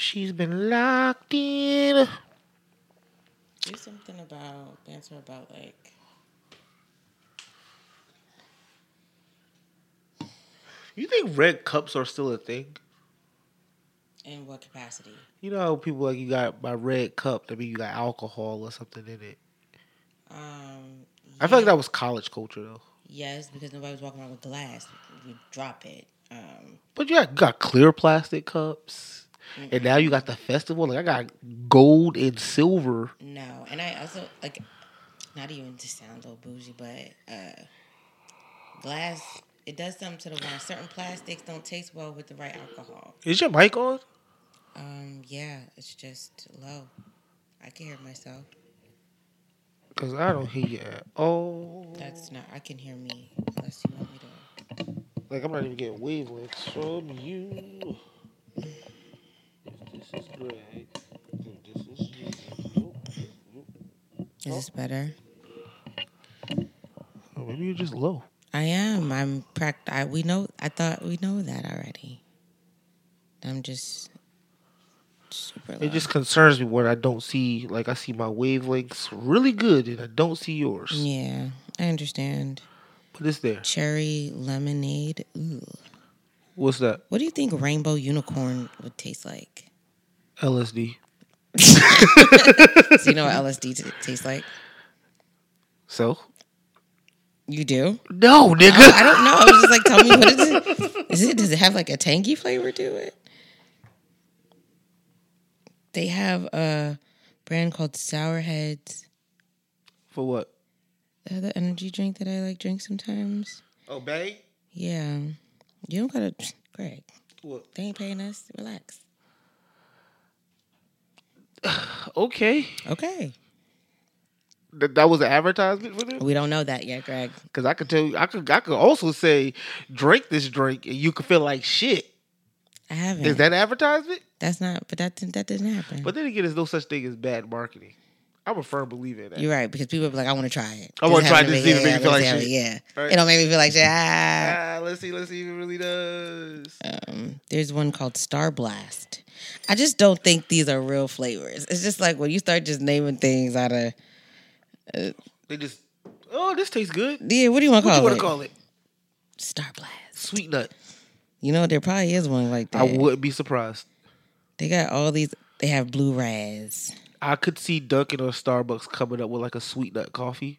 She's been locked in. Do something about banter about like. You think red cups are still a thing? In what capacity? You know how people like you got by red cup, that mean you got alcohol or something in it. Yeah. I feel like that was college culture though. Yes, because nobody was walking around with glass. You drop it. But yeah, you got clear plastic cups. Mm-mm. And now you got the festival. Like I got gold and silver. No, and I also like not even to sound a little bougie, but glass. It does something to the wine. Certain plastics don't taste well with the right alcohol. Is your mic on? Yeah, it's just low. I can hear myself. Cause I don't hear you at all. That's not. I can hear me. Unless you want me to. Like I'm not even getting wavelengths from you. This is Greg. This is you. Is this better? Or maybe you're just low. I am. I'm practicing. We know. I thought we know that already. I'm just super low. It just concerns me when I don't see. Like I see my wavelengths really good, and I don't see yours. Yeah, I understand. But it's there. Cherry lemonade. Ooh. What's that? What do you think rainbow unicorn would taste like? LSD. So you know what LSD tastes like? So. You do? No, nigga. I don't know. I was just like, tell me, what is it? Does it have like a tangy flavor to it? They have a brand called Sour Heads. For what? The other energy drink that I like drink sometimes. Oh, babe? Yeah. You don't gotta, Greg. What? They ain't paying us. Relax. Okay. Okay. That was an advertisement for them? We don't know that yet, Greg. Because I could tell you, I could also say, drink this drink and you could feel like shit. I haven't. Is that an advertisement? That's not, but that didn't happen. But then again, there's no such thing as bad marketing. I'm a firm believer in that. You're right, because people are like, I want to try it. I want to try this, see if it makes me feel like shit. Yeah. Right. It don't make me feel like shit. Let's see if it really does. There's one called Star Blast. I just don't think these are real flavors. It's just like when you start just naming things out of... they just, oh, this tastes good. Yeah, what do you want to call it? What do you want to call it? Star Blast. Sweet Nut. You know, there probably is one like that. I wouldn't be surprised. They got all these, they have Blue Raz. I could see Dunkin' or Starbucks coming up with like a Sweet Nut coffee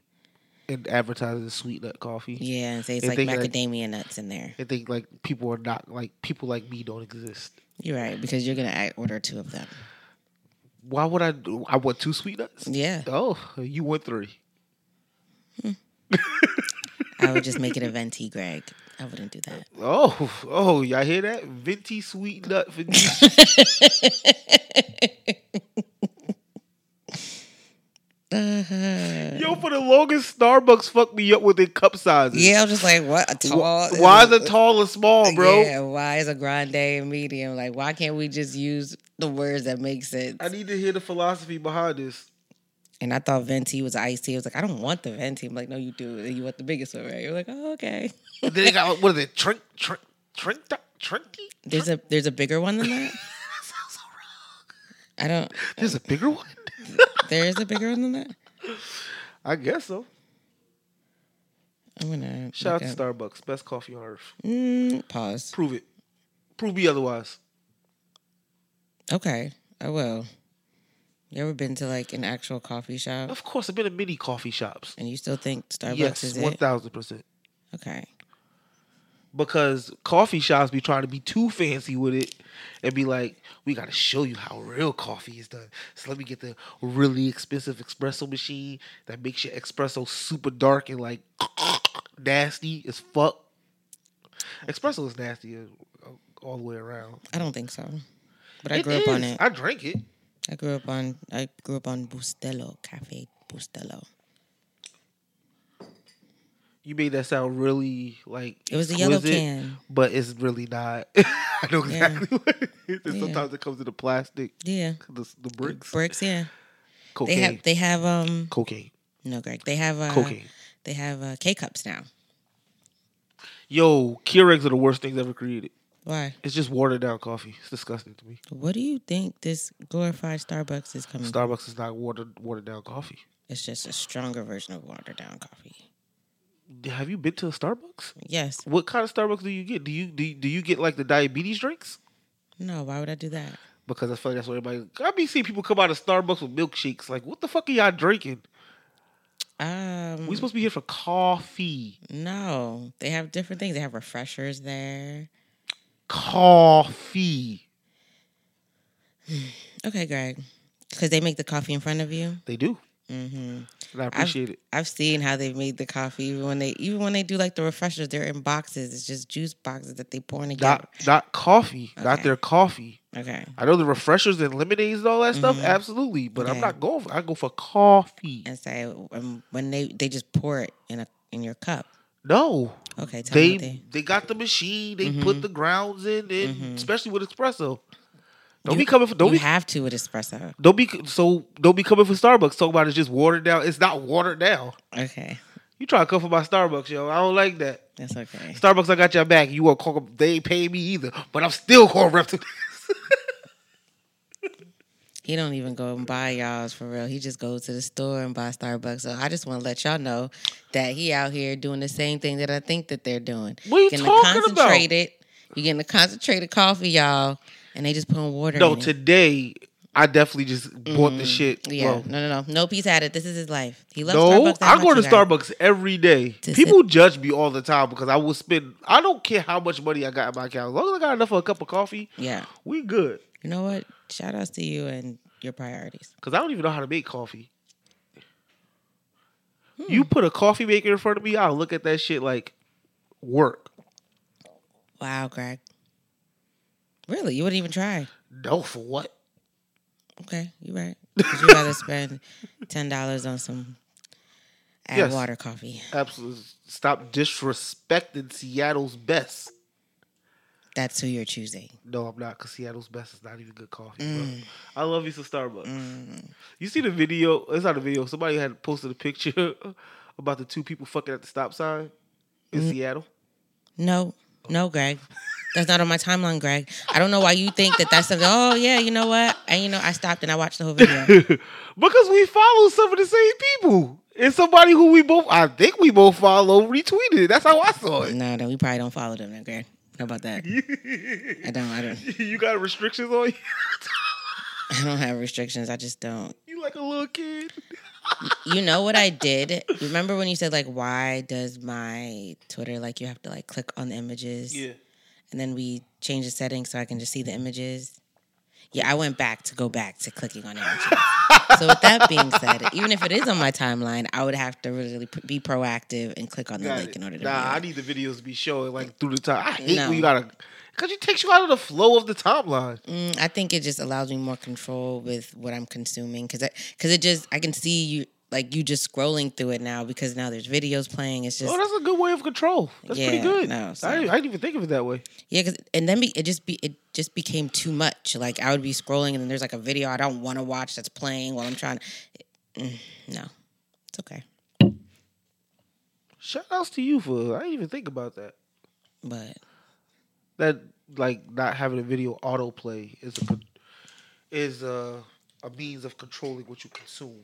and advertising Sweet Nut coffee. Yeah, and say it's like macadamia nuts in there. I think like people are not, like people like me don't exist. You're right, because you're going to order two of them. Why would I do? I want 2 Sweet Nuts? Yeah. Oh, you want 3. I would just make it a venti, Greg. I wouldn't do that. Oh, y'all hear that? Venti Sweet Nut for me. Yo, for the longest, Starbucks fucked me up with their cup sizes. Yeah, I'm just like, what? A tall? Why is a tall or small, bro? Yeah, why is a grande and medium? Like, why can't we just use the words that make sense? I need to hear the philosophy behind this. And I thought venti was iced tea. I was like, I don't want the venti. I'm like, no, you do. You want the biggest one, right? You're like, oh, okay. Then they got, what is it? Trinky? There's a bigger one than that? That sounds so wrong. I don't. There's a bigger one? There is a bigger one than that? I guess so. I'm gonna shout out to Starbucks. Best coffee on earth. Pause. Prove it. Prove me otherwise. Okay, I will. You ever been to like an actual coffee shop? Of course, I've been to many coffee shops. And you still think Starbucks is it? Yes, 1,000%. Okay. Because coffee shops be trying to be too fancy with it and be like, we got to show you how real coffee is done. So let me get the really expensive espresso machine that makes your espresso super dark and like nasty as fuck. Espresso is nasty all the way around. I don't think so. But I grew up on it. I drink it. I grew up on Bustelo, Cafe Bustelo. You made that sound really like it was a yellow can, but it's really not. I know exactly what it is. And sometimes it comes in the plastic. Yeah, the bricks. Bricks, yeah. Cocaine. They have cocaine. No, Greg. They have cocaine. They have K cups now. Yo, Keurigs are the worst things ever created. Why? It's just watered down coffee. It's disgusting to me. What do you think this glorified Starbucks is coming? Starbucks is not watered down coffee. It's just a stronger version of watered down coffee. Have you been to a Starbucks? Yes. What kind of Starbucks do you get? Do you get like the diabetes drinks? No, why would I do that? Because I feel like that's what everybody... I be seeing people come out of Starbucks with milkshakes. Like, what the fuck are y'all drinking? We supposed to be here for coffee. No. They have different things. They have refreshers there. Coffee. Okay, Greg. Because they make the coffee in front of you? They do. Mm-hmm. And I appreciate it. I've seen how they've made the coffee. Even when they do like the refreshers, they're in boxes. It's just juice boxes that they pour in together. Not coffee. Okay. Not their coffee. Okay. I know the refreshers and lemonades and all that stuff. Absolutely. But okay. I'm not going for, I go for coffee. And so when they just pour it in your cup. No. Okay. Tell me they got the machine. They put the grounds in, especially with espresso. Don't you have to with espresso. Don't be coming for Starbucks. Talking about it's just watered down. It's not watered down. Okay. You try to come for my Starbucks, yo. I don't like that. That's okay. Starbucks, I got your back. You won't call them. They ain't pay me either, but I'm still calling rep to this. He don't even go and buy y'all's for real. He just goes to the store and buy Starbucks. So I just want to let y'all know that he out here doing the same thing that I think that they're doing. What are you talking about? You're getting a concentrated coffee, y'all. And they just put on water. No, today I definitely just bought the shit. Yeah, bro. No. Nope, he's had it. This is his life. He loves Starbucks. No, I go to Starbucks every day. People judge me all the time because I will spend. I don't care how much money I got in my account. As long as I got enough for a cup of coffee, yeah, we good. You know what? Shout outs to you and your priorities. Because I don't even know how to make coffee. You put a coffee maker in front of me, I'll look at that shit like work. Wow, Greg. Really? You wouldn't even try? No, for what? Okay, you're right. Would you rather spend $10 on some water coffee? Absolutely. Stop disrespecting Seattle's best. That's who you're choosing. No, I'm not, because Seattle's best is not even good coffee. Bro. I love you some Starbucks. You see the video? It's not a video. Somebody had posted a picture about the two people fucking at the stop sign in Seattle. No, Greg. That's not on my timeline, Greg. I don't know why you think that that's something. Oh, yeah, you know what? And, I stopped and I watched the whole video. Because we follow some of the same people. And somebody who I think we both follow retweeted it. That's how I saw it. No, we probably don't follow them then, Greg. How about that? I don't. You got restrictions on you? I don't have restrictions. I just don't. You like a little kid. You know what I did? Remember when you said, like, why does my Twitter, like, you have to, like, click on the images? Yeah. And then we changed the settings so I can just see the images. Yeah, I went back to clicking on images. So with that being said, even if it is on my timeline, I would have to really be proactive and click on the link in order to I need the videos to be showing, like, through the time. I hate when you got to... Because it takes you out of the flow of the timeline. I think it just allows me more control with what I'm consuming. Because it just... I can see you... Like, you just scrolling through it now because now there's videos playing. It's just... Oh, that's a good way of control. That's pretty good. No, so. I didn't even think of it that way. Yeah, it just became too much. Like, I would be scrolling and then there's, like, a video I don't want to watch that's playing while I'm trying to... No. It's okay. Shout outs to you for... I didn't even think about that. But... That, like, not having a video autoplay is a means of controlling what you consume.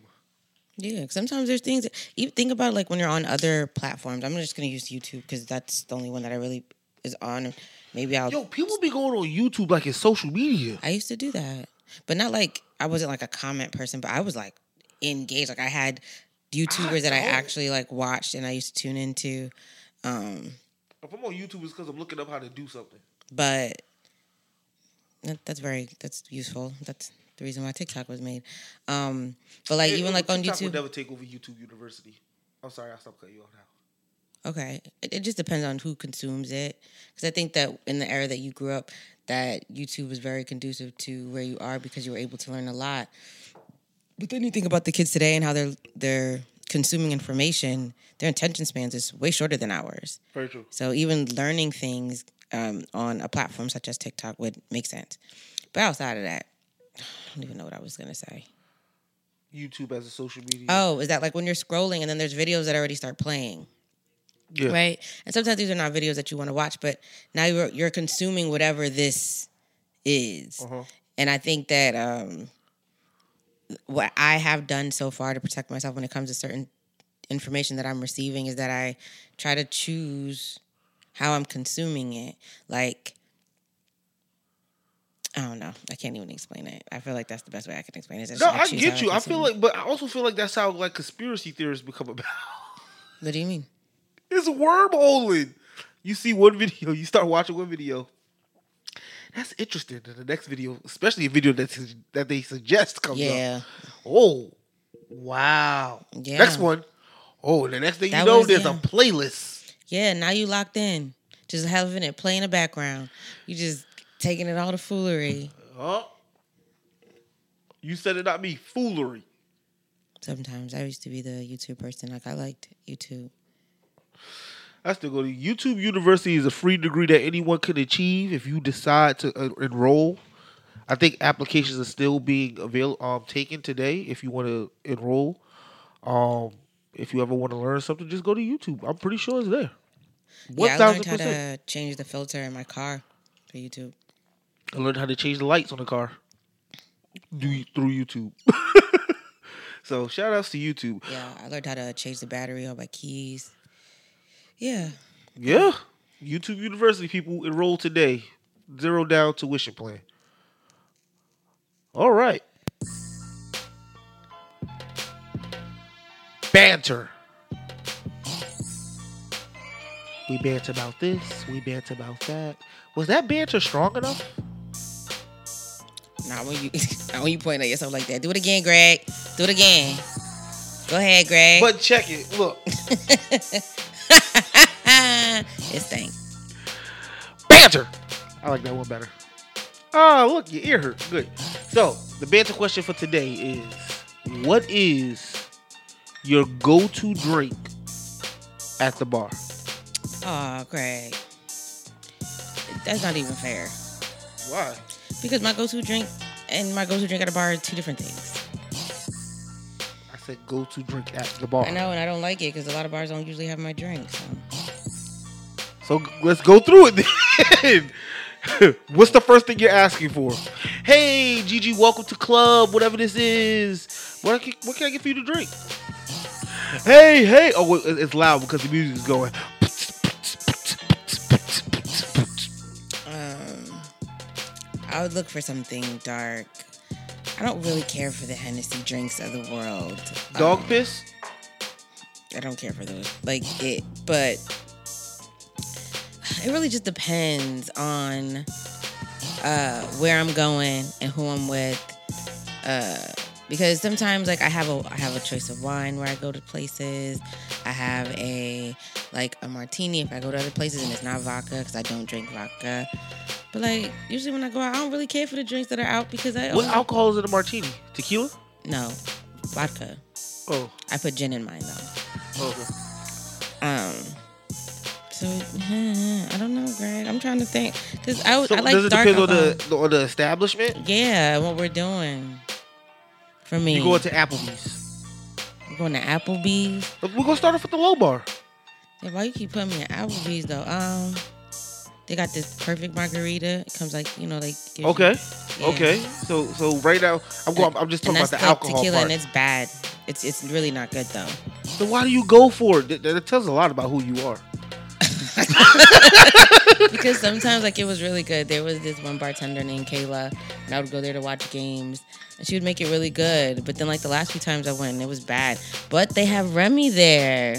Yeah, sometimes there's things... You think about, like, when you're on other platforms. I'm just going to use YouTube because that's the only one that I really is on. Maybe I'll... Yo, people be going on YouTube like it's social media. I used to do that. But not like... I wasn't, like, a comment person, but I was, like, engaged. Like, I had YouTubers that I actually, like, watched and I used to tune into. If I'm on YouTube, it's because I'm looking up how to do something. But... That's useful. That's... The reason why TikTok was made. But like even like on YouTube. TikTok will never take over YouTube University. I'm sorry, I stopped cutting you off now. Okay. It just depends on who consumes it. Because I think that in the era that you grew up, that YouTube was very conducive to where you are because you were able to learn a lot. But then you think about the kids today and how they're consuming information, their attention spans is way shorter than ours. Very true. So even learning things on a platform such as TikTok would make sense. But outside of that, I don't even know what I was going to say. YouTube as a social media. Oh, is that like when you're scrolling and then there's videos that already start playing? Yeah. Right? And sometimes these are not videos that you want to watch, but now you're consuming whatever this is. Uh-huh. And I think that what I have done so far to protect myself when it comes to certain information that I'm receiving is that I try to choose how I'm consuming it. Like, I don't know. I can't even explain it. I feel like that's the best way I can explain it. No, I get you. I feel like, but I also feel like that's how like conspiracy theories become about. What do you mean? It's wormholing. You see one video, you start watching one video. That's interesting. In the next video, especially a video that they suggest comes up. Oh, wow. Yeah. Next one. Oh, the next thing you know, there's a playlist. Yeah, now you locked in. Just having it play in the background. You just taking it all to foolery. Oh. You said it, not me. Foolery. Sometimes. I used to be the YouTube person. Like, I liked YouTube. I still go to YouTube University is a free degree that anyone can achieve if you decide to enroll. I think applications are still being taken today if you want to enroll. If you ever want to learn something, just go to YouTube. I'm pretty sure it's there. 1,000%. Yeah, I learned how to change the filter in my car through YouTube. I learned how to change the lights on the car through YouTube. So shout outs to YouTube. Yeah, I learned how to change the battery on my keys. Yeah. Yeah. YouTube University people, enroll today. Zero down tuition plan. All right. Banter. We banter about this. We banter about that. Was that banter strong enough? Not when you point at yourself like that. Do it again, Greg. Do it again. Go ahead, Greg. But check it. Look. This thing. Banter. I like that one better. Oh, look, your ear hurt. Good. So, the banter question for today is, what is your go-to drink at the bar? Oh, Greg. That's not even fair. Why? Because my go-to drink and my go-to drink at a bar are two different things. I said go-to drink at the bar. I know, and I don't like it because a lot of bars don't usually have my drink, so. So let's go through it then. What's the first thing you're asking for? Hey, Gigi, welcome to club, whatever this is. What can I get for you to drink? Hey. Oh, it's loud because the music is going. I would look for something dark. I don't really care for the Hennessy drinks of the world. Dog piss? I don't care for those. But... it really just depends on where I'm going and who I'm with, because sometimes like I have a choice of wine where I go to places. I have a martini if I go to other places, and it's not vodka because I don't drink vodka. But like usually when I go out, I don't really care for the drinks that are out because I. What alcohol is in a martini? Tequila? No, vodka. Oh. I put gin in mine though. Okay. So, I don't know, Greg. I'm trying to think. Cause I like dark alcohol. Does it depend on the establishment? Yeah, what we're doing. For me. You going to Applebee's. We're going to Applebee's. We're going to start off with the low bar. Yeah, why you keep putting me in Applebee's, though? They got this perfect margarita. It comes okay. Yeah. Okay. So right now, I'm just talking about the alcohol tequila part. And it's bad. It's really not good, though. So why do you go for it? That tells a lot about who you are. Because sometimes it was really good. There was this one bartender named Kayla, and I would go there to watch games, and she would make it really good. But then the last few times I went, it was bad. But they have Remy there.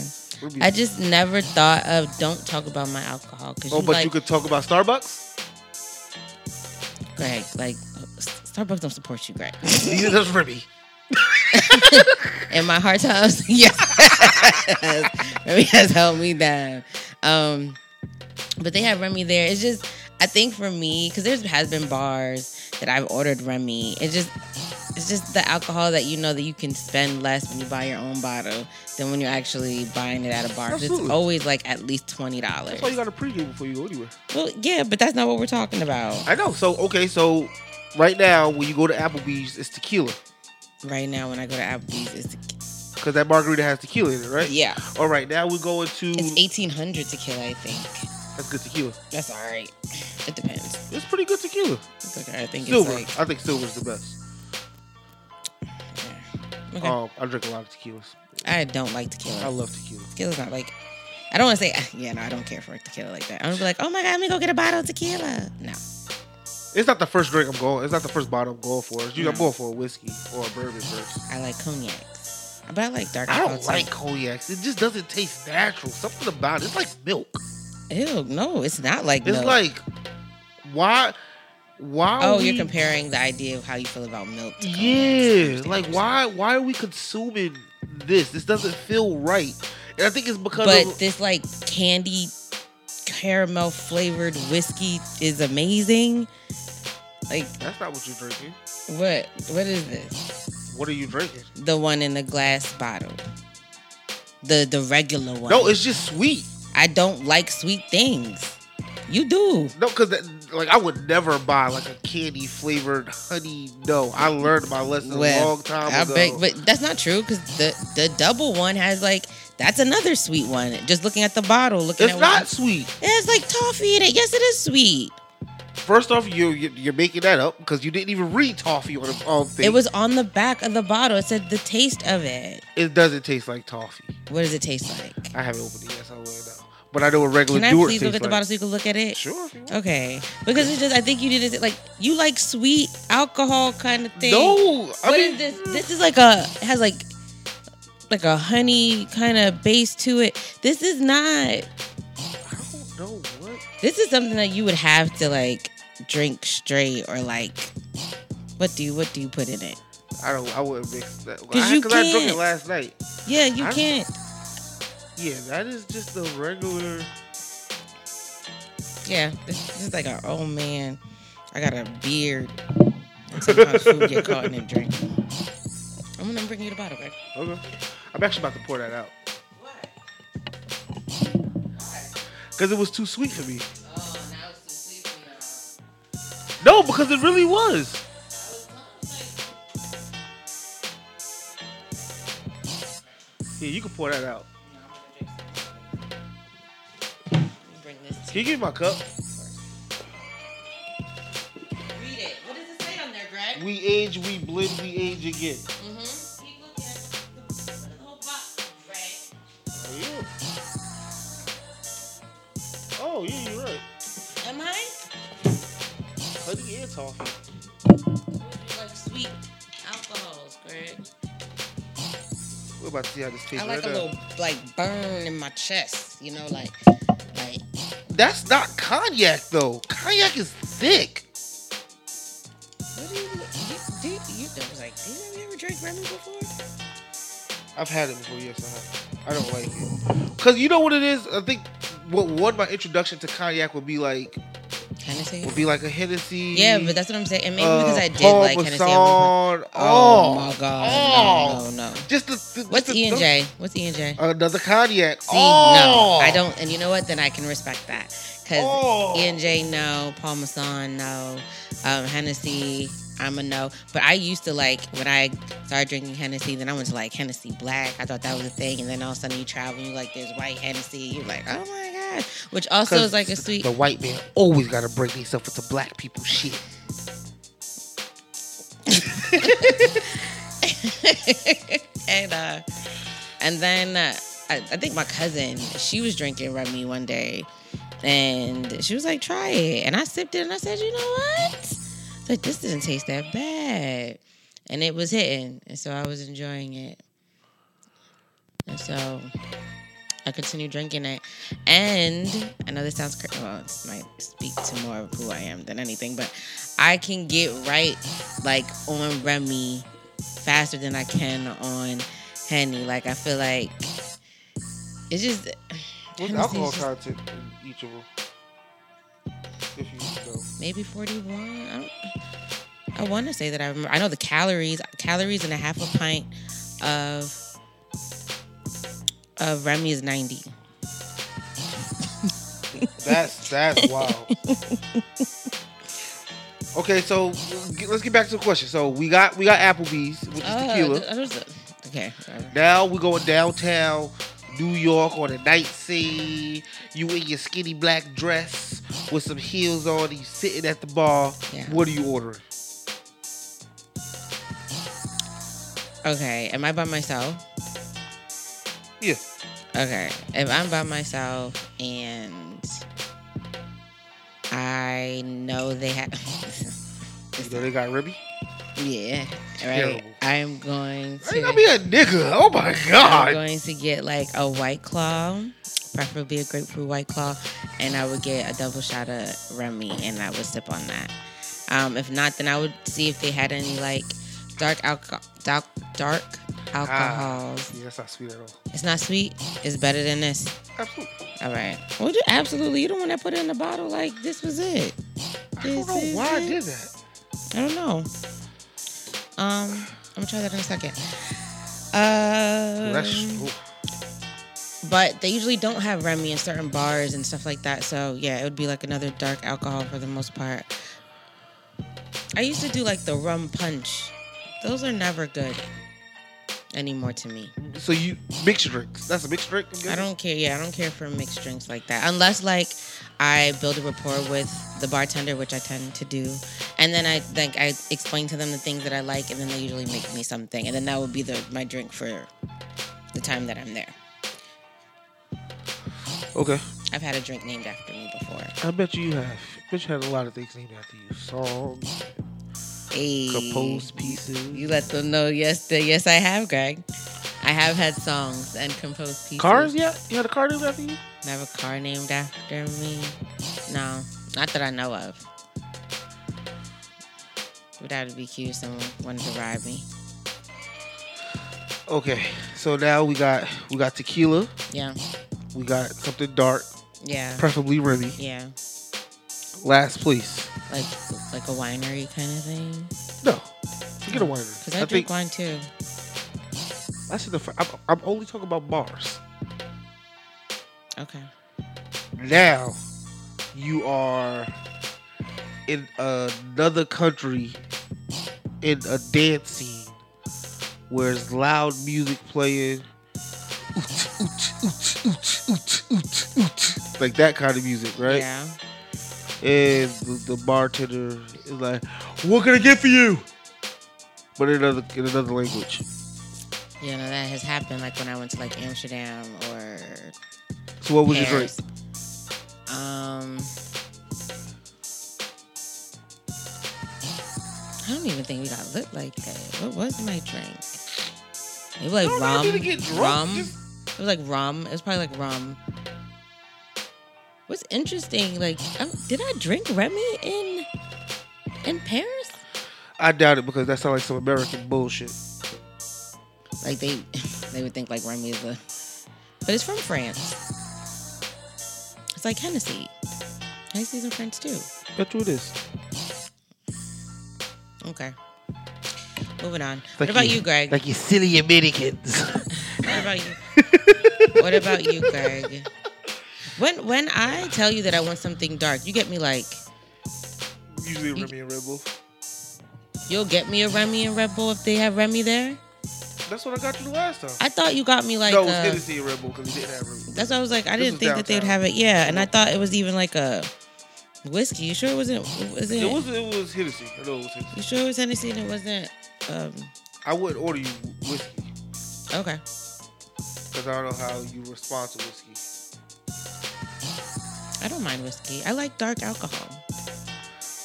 I just never thought of don't talk about my alcohol. But you could talk about Starbucks? Greg, Starbucks don't support you, Greg. Neither does Remy. In my hard times, yes. Remy has held me down. But they have Remy there. It's just, I think for me, because there has been bars that I've ordered Remy. It's just the alcohol that that you can spend less when you buy your own bottle than when you're actually buying it at a bar. Absolutely. It's always at least $20. That's why you got a pregame before you go anywhere. Well, yeah, but that's not what we're talking about. I know. So, okay, right now when you go to Applebee's, it's tequila. Right now when I go to Applebee's, it's tequila. because that margarita has tequila in it, right? Yeah. All right, now we go into... It's 1,800 tequila, I think. That's good tequila. That's all right. It depends. It's pretty good tequila. It's okay. I think silver. It's like... I think silver's the best. Okay. I drink a lot of tequilas. I don't like tequila. I love tequila. Tequila's not like... I don't want to say... Yeah, no, I don't care for tequila like that. I'm going to be like, oh my God, let me go get a bottle of tequila. No. It's not the first drink I'm going... It's not the first bottle I'm going for. I'm going for a whiskey or a bourbon first. I like cognacs. But I like dark... I don't like cognacs. It just doesn't taste natural. Something about it. It's like milk. Ew, no, it's not like milk. It's like, why? Oh, you're comparing the idea of how you feel about milk to cognac. Yeah, like why are we consuming this? This doesn't feel right, and I think it's because. But this like candy, caramel flavored whiskey is amazing. Like that's not what you're drinking. What is this? What are you drinking? The one in the glass bottle. The regular one. No, it's just sweet. I don't like sweet things. You do. No, because I would never buy like a candy flavored honey. No, I learned my lesson a long time ago. But that's not true because the double one has like, that's another sweet one. Just looking at the bottle. It's not sweet. It's like toffee in it. Yes, it is sweet. First off, you're making that up because you didn't even read toffee on the thing. It was on the back of the bottle. It said the taste of it. It doesn't taste like toffee. What does it taste like? I haven't opened it yet, so I wouldn't know. But I know a regular Can I please look at the bottle so you can look at it? Sure. Okay. Because it's just, I think you did it like, you like sweet alcohol kind of thing. No. What is this? This is has like a honey kind of base to it. This is not. I don't know what. This is something that you would have to like drink straight or like, what do you put in it? I wouldn't mix that. Because I drank it last night. Yeah, you can't. Yeah, that is just a regular. Yeah, this is like an old man. I got a beard. And sometimes food get caught in a drink. I'm gonna bring you the bottle, babe. Okay. I'm actually about to pour that out. What? Because it was too sweet for me. Oh, now it's too sweet for you. No, because it really was. Yeah, you can pour that out. Can you give me my cup? Read it. What does it say on there, Greg? We age, we blend, we age again. Mm-hmm. Keep looking at the whole box, Greg. Right? Oh, yeah, you're right. Am I? Honey and toffee. You like sweet alcohols, Greg. We're about to see how this tastes. I like little like burn in my chest, you know, like. That's not cognac, though. Cognac is thick. What do you like, have you ever drank lemon before? I've had it before, yes, I have. I don't like it. Because you know what it is? I think my introduction to cognac would be like... Hennessy? Would be like a Hennessy. Yeah, but that's what I'm saying. And maybe because I did like Hennessy. Oh, my God. Oh. No. What's E&J? What's E&J? Another cognac. See, no. I don't. And you know what? Then I can respect that. Because E&J, no. Paul Masson, no. Hennessy, I'm a no. But I used to like, when I started drinking Hennessy, then I went to like Hennessy Black. I thought that was a thing. And then all of a sudden you travel and you like, there's white Hennessy. You're like, oh, my God. Which also is like a sweet. The white man always gotta break himself into black people shit. And then I think my cousin, she was drinking Remy one day, and she was like, "Try it." And I sipped it, and I said, "You know what? It's like this doesn't taste that bad," and it was hitting, and so I was enjoying it, and so. I continue drinking it, and I know this sounds crazy. Well, it might speak to more of who I am than anything, but I can get right like on Remy faster than I can on Henny. Like I feel like it's just. What's alcohol content in each of them? If you know. Maybe 41. I want to say that I remember. I know the calories in a half a pint of. Remy is 90. That's wild. Okay, so let's get back to the question. So we got Applebee's, which is tequila. Okay. Right. Now we're going downtown New York on a night scene. You in your skinny black dress with some heels on. You sitting at the bar. Yeah. What are you ordering? Okay. Am I by myself? Yeah. Okay. If I'm by myself and I know they have... You know they got ribby? Yeah. Right. I'm going to... I ain't gonna be a nigga. Oh, my God. I'm going to get, like, a White Claw, preferably a grapefruit White Claw, and I would get a double shot of Remy, and I would sip on that. If not, then I would see if they had any, like, dark alcohols. Yeah, that's not sweet at all. It's not sweet? It's better than this? Absolutely. All right. Well, absolutely. You're the one that put it in the bottle like this was it. I don't know why I did that. I don't know. I'm gonna try that in a second. But they usually don't have Remy in certain bars and stuff like that. So yeah, it would be like another dark alcohol for the most part. I used to do like the rum punch. Those are never good anymore to me. So you mixed drinks? That's a mixed drink? I don't care. Yeah, I don't care for mixed drinks like that, unless like I build a rapport with the bartender, which I tend to do, and then I think I explain to them the things that I like, and then they usually make me something, and then that would be my drink for the time that I'm there. Okay. I've had a drink named after me before. I bet you have. I bet you had a lot of things named after you. Songs. Hey, composed pieces. You let them know yes I have, Greg. I have had songs and composed pieces. Cars yet? You had a car named after you? I have a car named after me. No, not that I know of. But that would be cute if someone wanted to ride me. Okay, so now we got tequila. Yeah. We got something dark. Yeah. Preferably Remy. Yeah. Last place. Like a winery kind of thing? No. Forget a winery. Because I drink wine too. I'm only talking about bars. Okay. Now, you are in another country in a dance scene where there's loud music playing. Like that kind of music, right? Yeah. And the bartender is like, "What can I get for you?" But in another language. You know, that has happened like when I went to like Amsterdam or So what was Paris. Your drink? I don't even think we got lit like that. What was my drink? It was like rum. It was like rum. It was probably like rum. What's interesting, like, did I drink Remy in Paris? I doubt it because that sounds like some American bullshit. Like, they would think, like, Remy is But it's from France. It's like Hennessy. Hennessy's in France, too. Bet you it is. Okay. Moving on. What about you, Greg? Like you silly Americans. What about you? What about you, Greg? When I tell you that I want something dark, you get me like... Usually Remy and Red Bull. You'll get me a Remy and Red Bull if they have Remy there? That's what I got you the last time. I thought you got me like... No, it was Hennessy and Red Bull because we didn't have Remy. That's what I was like. I didn't think that they'd have it. Yeah, and I thought it was even like a whiskey. You sure it wasn't... It was Hennessy. I know it was Hennessy. You sure it was Hennessy and it wasn't... I wouldn't order you whiskey. Okay. Because I don't know how you respond to whiskey. I don't mind whiskey. I like dark alcohol.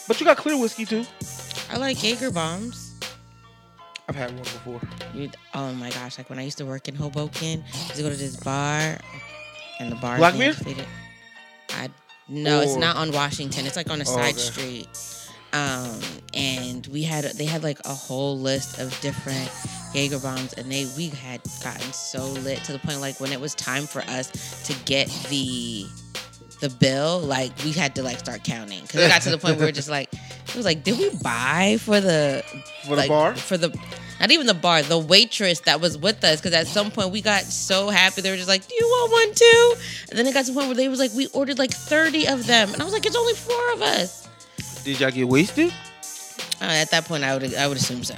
But you got clear whiskey, too. I like Jaeger bombs. I've had one before. Oh, my gosh. Like, when I used to work in Hoboken, I used to go to this bar, and the bar... Blackbeard? No, it's not on Washington. It's, like, on a side street. And they had, like, a whole list of different... Jaeger bombs, and we had gotten so lit to the point like when it was time for us to get the bill, like we had to like start counting because it got to the point where we were just like, it was like, did we buy for the bar? For the not even the bar, the waitress that was with us, because at some point we got so happy they were just like, do you want one too? And then it got to the point where they was like, we ordered like 30 of them, and I was like, it's only 4 of us. Did y'all get wasted? At that point, I would assume so.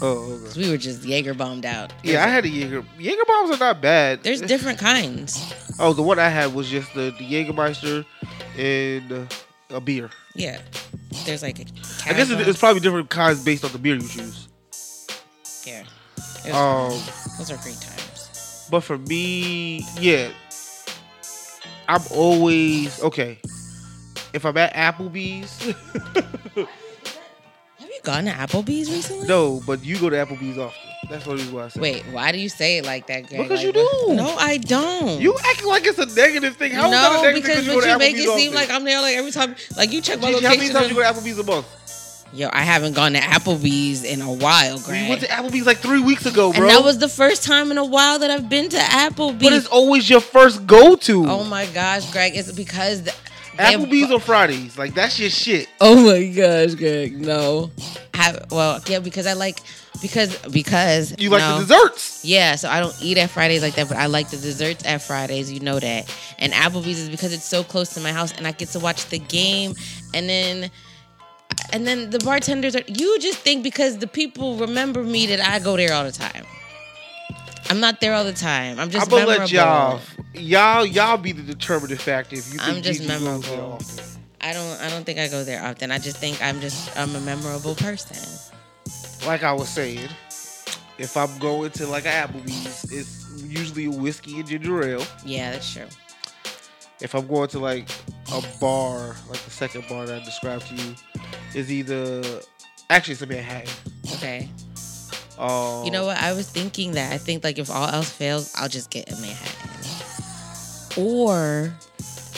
Oh, okay. 'Cause we were just Jaeger bombed out. Yeah, I had a Jaeger. Jaeger bombs are not bad. There's different kinds. Oh, the one I had was just the Jägermeister and a beer. Yeah. There's like a I guess it's probably different kinds based on the beer you choose. Yeah. Those are great times. But for me, yeah. I'm always, okay. If I'm at Applebee's. Have you gone to Applebee's recently? No, but you go to Applebee's often. That's the reason why I said. Wait, why do you say it like that, Greg? Because like, you do. No, I don't. You act like it's a negative thing. How is that a negative thing? No, because you make it seem like I'm there like every time. Like you check my location. How many times you go to Applebee's a month? Yo, I haven't gone to Applebee's in a while, Greg. You went to Applebee's like 3 weeks ago, bro. And that was the first time in a while that I've been to Applebee's. But it's always your first go-to. Oh my gosh, Greg. It's because Applebee's on Fridays. Like, that's your shit. Oh my gosh, Greg. No. Because you like the desserts. Yeah, so I don't eat at Fridays like that, but I like the desserts at Fridays. You know that. And Applebee's is because it's so close to my house, and I get to watch the game. And then the bartenders are. You just think because the people remember me that I go there all the time. I'm not there all the time. I'm just memorable. I'm gonna let y'all be the determinative factor. If you, I'm just memorable. I don't think I go there often. I just think I'm a memorable person. Like I was saying, if I'm going to like an Applebee's, it's usually whiskey and ginger ale. Yeah, that's true. If I'm going to like a bar, like the second bar that I described to you, is it's a Manhattan. Okay. You know what? I was thinking that. I think like if all else fails, I'll just get a Manhattan. Or.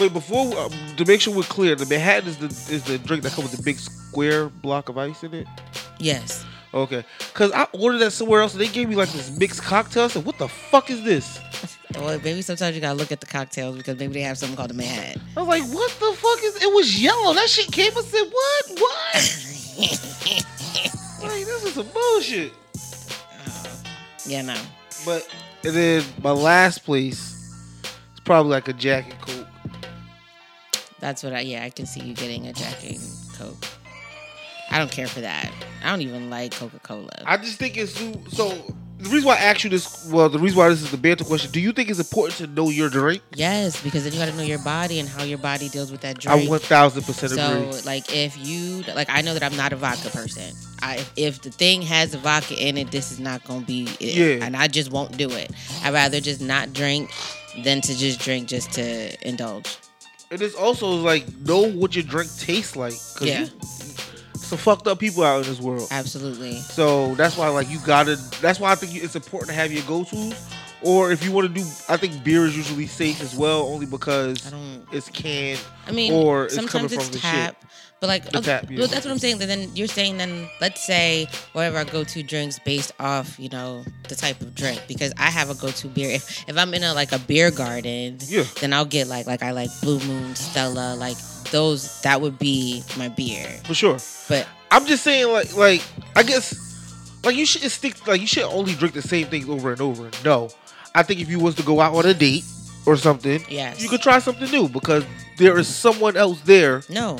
Wait, before to make sure we're clear, the Manhattan is the drink that comes with the big square block of ice in it. Yes. Okay, because I ordered that somewhere else and they gave me like this mixed cocktail. I said, what the fuck is this? Well, maybe sometimes you gotta look at the cocktails because maybe they have something called a Manhattan. I was like, what the fuck is it? Was yellow. That shit came and said, what? Like, this is some bullshit. Yeah, no. But, and then my last place is probably like a Jack and Coke. That's what I can see you getting a Jack and Coke. I don't care for that. I don't even like Coca-Cola. I just think it's so. The reason why I asked you this, well, the reason why this is the banter question. Do you think it's important to know your drink? Yes, because then you got to know your body and how your body deals with that drink. I 1,000% agree. So, like, if you I know that I'm not a vodka person. If the thing has a vodka in it, this is not gonna be it. Yeah. And I just won't do it. I'd rather just not drink than to just drink just to indulge. And it's also like know what your drink tastes like. Yeah. Some fucked up people out in this world. Absolutely. So that's why, like, you gotta. That's why I think it's important to have your go-tos. Or if you want to do, I think beer is usually safe as well, only because it's canned. I mean, or it's coming from the tap. Shit. But like, okay, tap, yeah. Well, that's what I'm saying. Then you're saying, let's say whatever our go-to drinks based off, the type of drink. Because I have a go-to beer. If I'm in a beer garden, yeah. Then I'll get like I like Blue Moon, Stella, like. Those that would be my beer for sure, but I'm just saying like I guess like you should stick like you should only drink the same things over and over. No, I think if you was to go out on a date or something, yes. You could try something new because there is someone else there. No,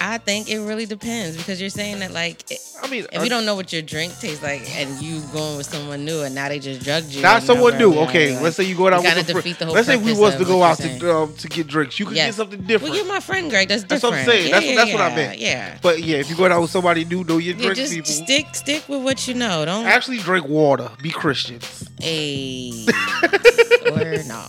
I think it really depends because you're saying that if you don't know what your drink tastes like and you going with someone new and now they just drugged you. Not someone new. Okay, let's say you go out with a friend. Let's say we was to go out to get drinks. You could get something different. Well, you're my friend, Greg. That's different. That's what I'm saying. That's what I meant. Yeah. But yeah, if you go out with somebody new, know your drink, people. Stick with what you know. Don't actually drink water. Be Christians. Hey. Or no.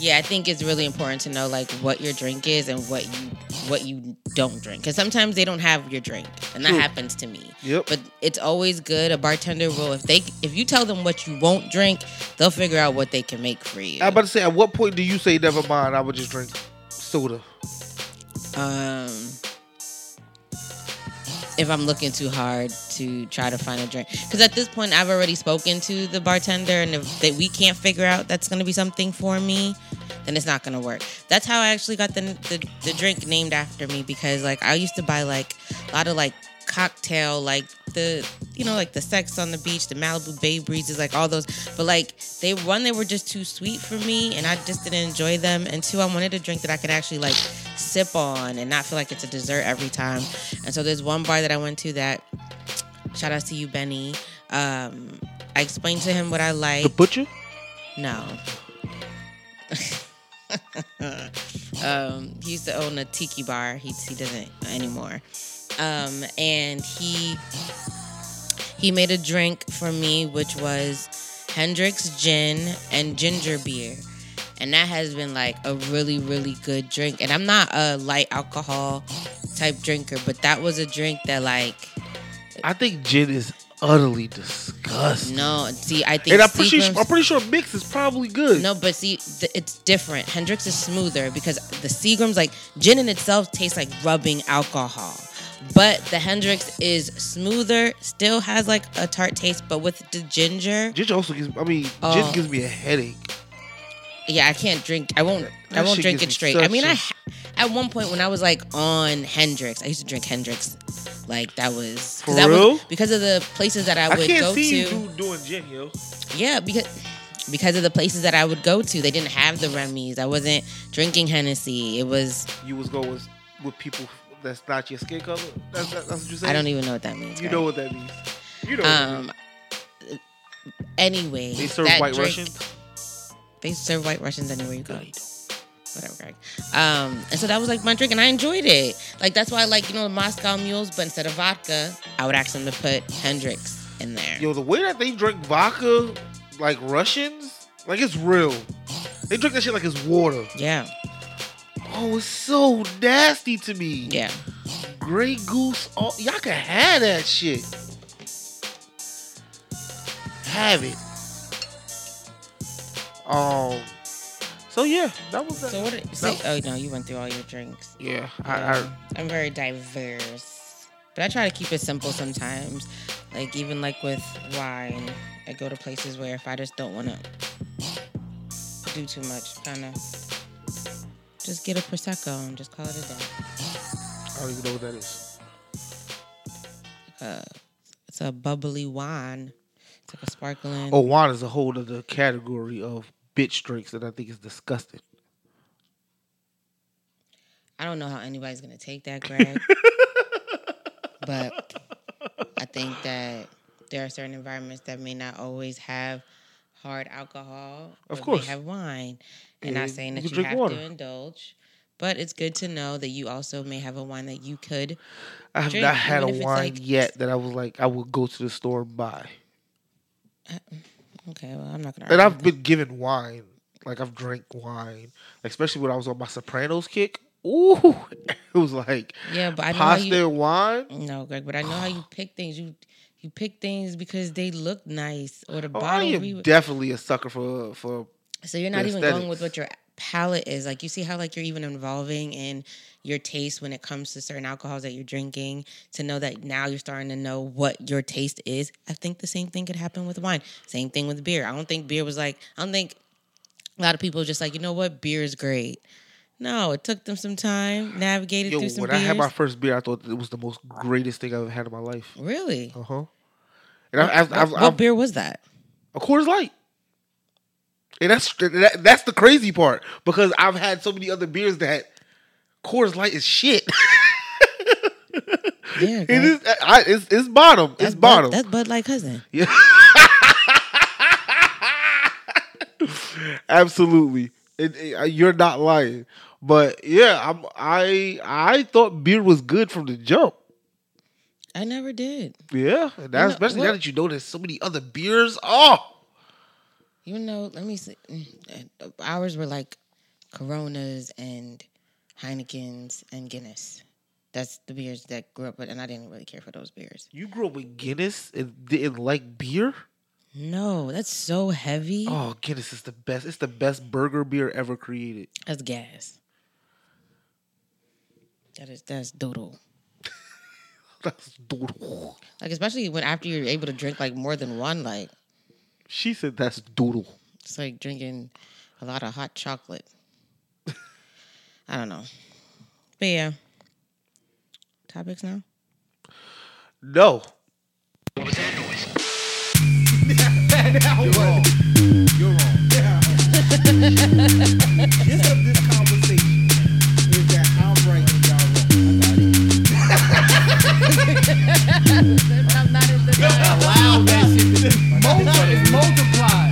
Yeah, I think it's really important to know what your drink is and what you don't drink. Because sometimes they don't have your drink, and that happens to me. Yep. But it's always good. A bartender will if you tell them what you won't drink, they'll figure out what they can make for you. I'm about to say, at what point do you say never mind? I would just drink soda. If I'm looking too hard to try to find a drink. Because at this point, I've already spoken to the bartender, and if we can't figure out that's going to be something for me, then it's not going to work. That's how I actually got the drink named after me because, I used to buy, a lot of, cocktail, like the, you know, like the sex on the beach, the Malibu Bay breezes, like all those. But like they, one, they were just too sweet for me and I just didn't enjoy them. And two, I wanted a drink that I could actually like sip on and not feel like it's a dessert every time. And so there's one bar that I went to that, shout out to you, Benny. I explained to him what I like. The butcher? No. He used to own a tiki bar. He doesn't anymore. And he made a drink for me, which was Hendrix gin and ginger beer. And that has been like a really, really good drink. And I'm not a light alcohol type drinker, but that was a drink that like... I think gin is utterly disgusting. No, see, I think... And I'm pretty sure mix is probably good. No, but see, it's different. Hendrix is smoother because the Seagram's, like, gin in itself tastes like rubbing alcohol. But the Hendrix is smoother, still has, like, a tart taste, but with the ginger... Ginger also gives... Gin gives me a headache. Yeah, I can't drink... I won't drink it straight. I mean, at one point when I was, like, on Hendrix, I used to drink Hendrix. Like, that was... For that real? Was because of the places that I would go to. I can't see you doing gin, yo. Yeah, because of the places that I would go to. They didn't have the Remy's. I wasn't drinking Hennessy. It was... You was going with people that's not your skin color? That's what you're saying? I don't even know what that means. You know what that means. You know what that means. Anyway, they serve white Russians? They serve white Russians anywhere you go. No, you don't. Whatever, Greg. And so that was like my drink, and I enjoyed it. Like that's why I like, you know, the Moscow Mules, but instead of vodka, I would ask them to put Hendrix in there. Yo, the way that they drink vodka, like Russians, like it's real. They drink that shit like it's water. Yeah. Oh, it's so nasty to me. Yeah. Grey Goose, y'all can have that shit. Have it. So yeah, that was that. So what? Oh no, you went through all your drinks. Yeah, I'm very diverse, but I try to keep it simple sometimes. Like even like with wine, I go to places where if I just don't want to do too much, kind of just get a prosecco and just call it a day. I don't even know what that is. It's a bubbly wine. It's like a sparkling. Oh, wine is a whole other category of bitch drinks that I think is disgusting. I don't know how anybody's gonna take that, Greg. But I think that there are certain environments that may not always have hard alcohol. Of course, they have wine. And not saying that you have to indulge, but it's good to know that you also may have a wine that you could. I have not had a wine yet that I was like I would go to the store and buy. Okay, well, I'm not gonna. And I've been given wine, like I've drank wine, especially when I was on my Sopranos kick. Ooh, it was like yeah, but I know pasta and wine. No, Greg, but I know how you pick things. You pick things because they look nice or the bottle. I am definitely a sucker for. So you're not even going with what your palate is. Like you see how like you're even involving in your taste when it comes to certain alcohols that you're drinking, to know that now you're starting to know what your taste is. I think the same thing could happen with wine. Same thing with beer. I don't think a lot of people just like, you know what, beer is great. No, it took them some time, navigated through some beers. When I had my first beer, I thought it was the most greatest thing I've ever had in my life. Really? Uh-huh. And what beer was that? A Coors Light. And that's the crazy part, because I've had so many other beers that Coors Light is shit. Yeah, it is. It's bottom. That's bottom. That's Bud Light cousin. Yeah. Absolutely. You're not lying. But yeah, I thought beer was good from the jump. I never did. Yeah, and especially now that you know there's so many other beers. Oh. You know, let me see. Ours were like Coronas and Heinekens and Guinness. That's the beers that grew up with, and I didn't really care for those beers. You grew up with Guinness and didn't like beer? No, that's so heavy. Oh, Guinness is the best. It's the best burger beer ever created. That's gas. That's doodle. That's doodle. Like especially when after you're able to drink like more than one, like. She said that's doodle. It's like drinking a lot of hot chocolate. I don't know. But yeah. Topics now? No. What was that noise? You're wrong. You're wrong. Yeah. This of this conversation is that I'm right and y'all wrong. I'm not in the wow, that shit. Is multiplied.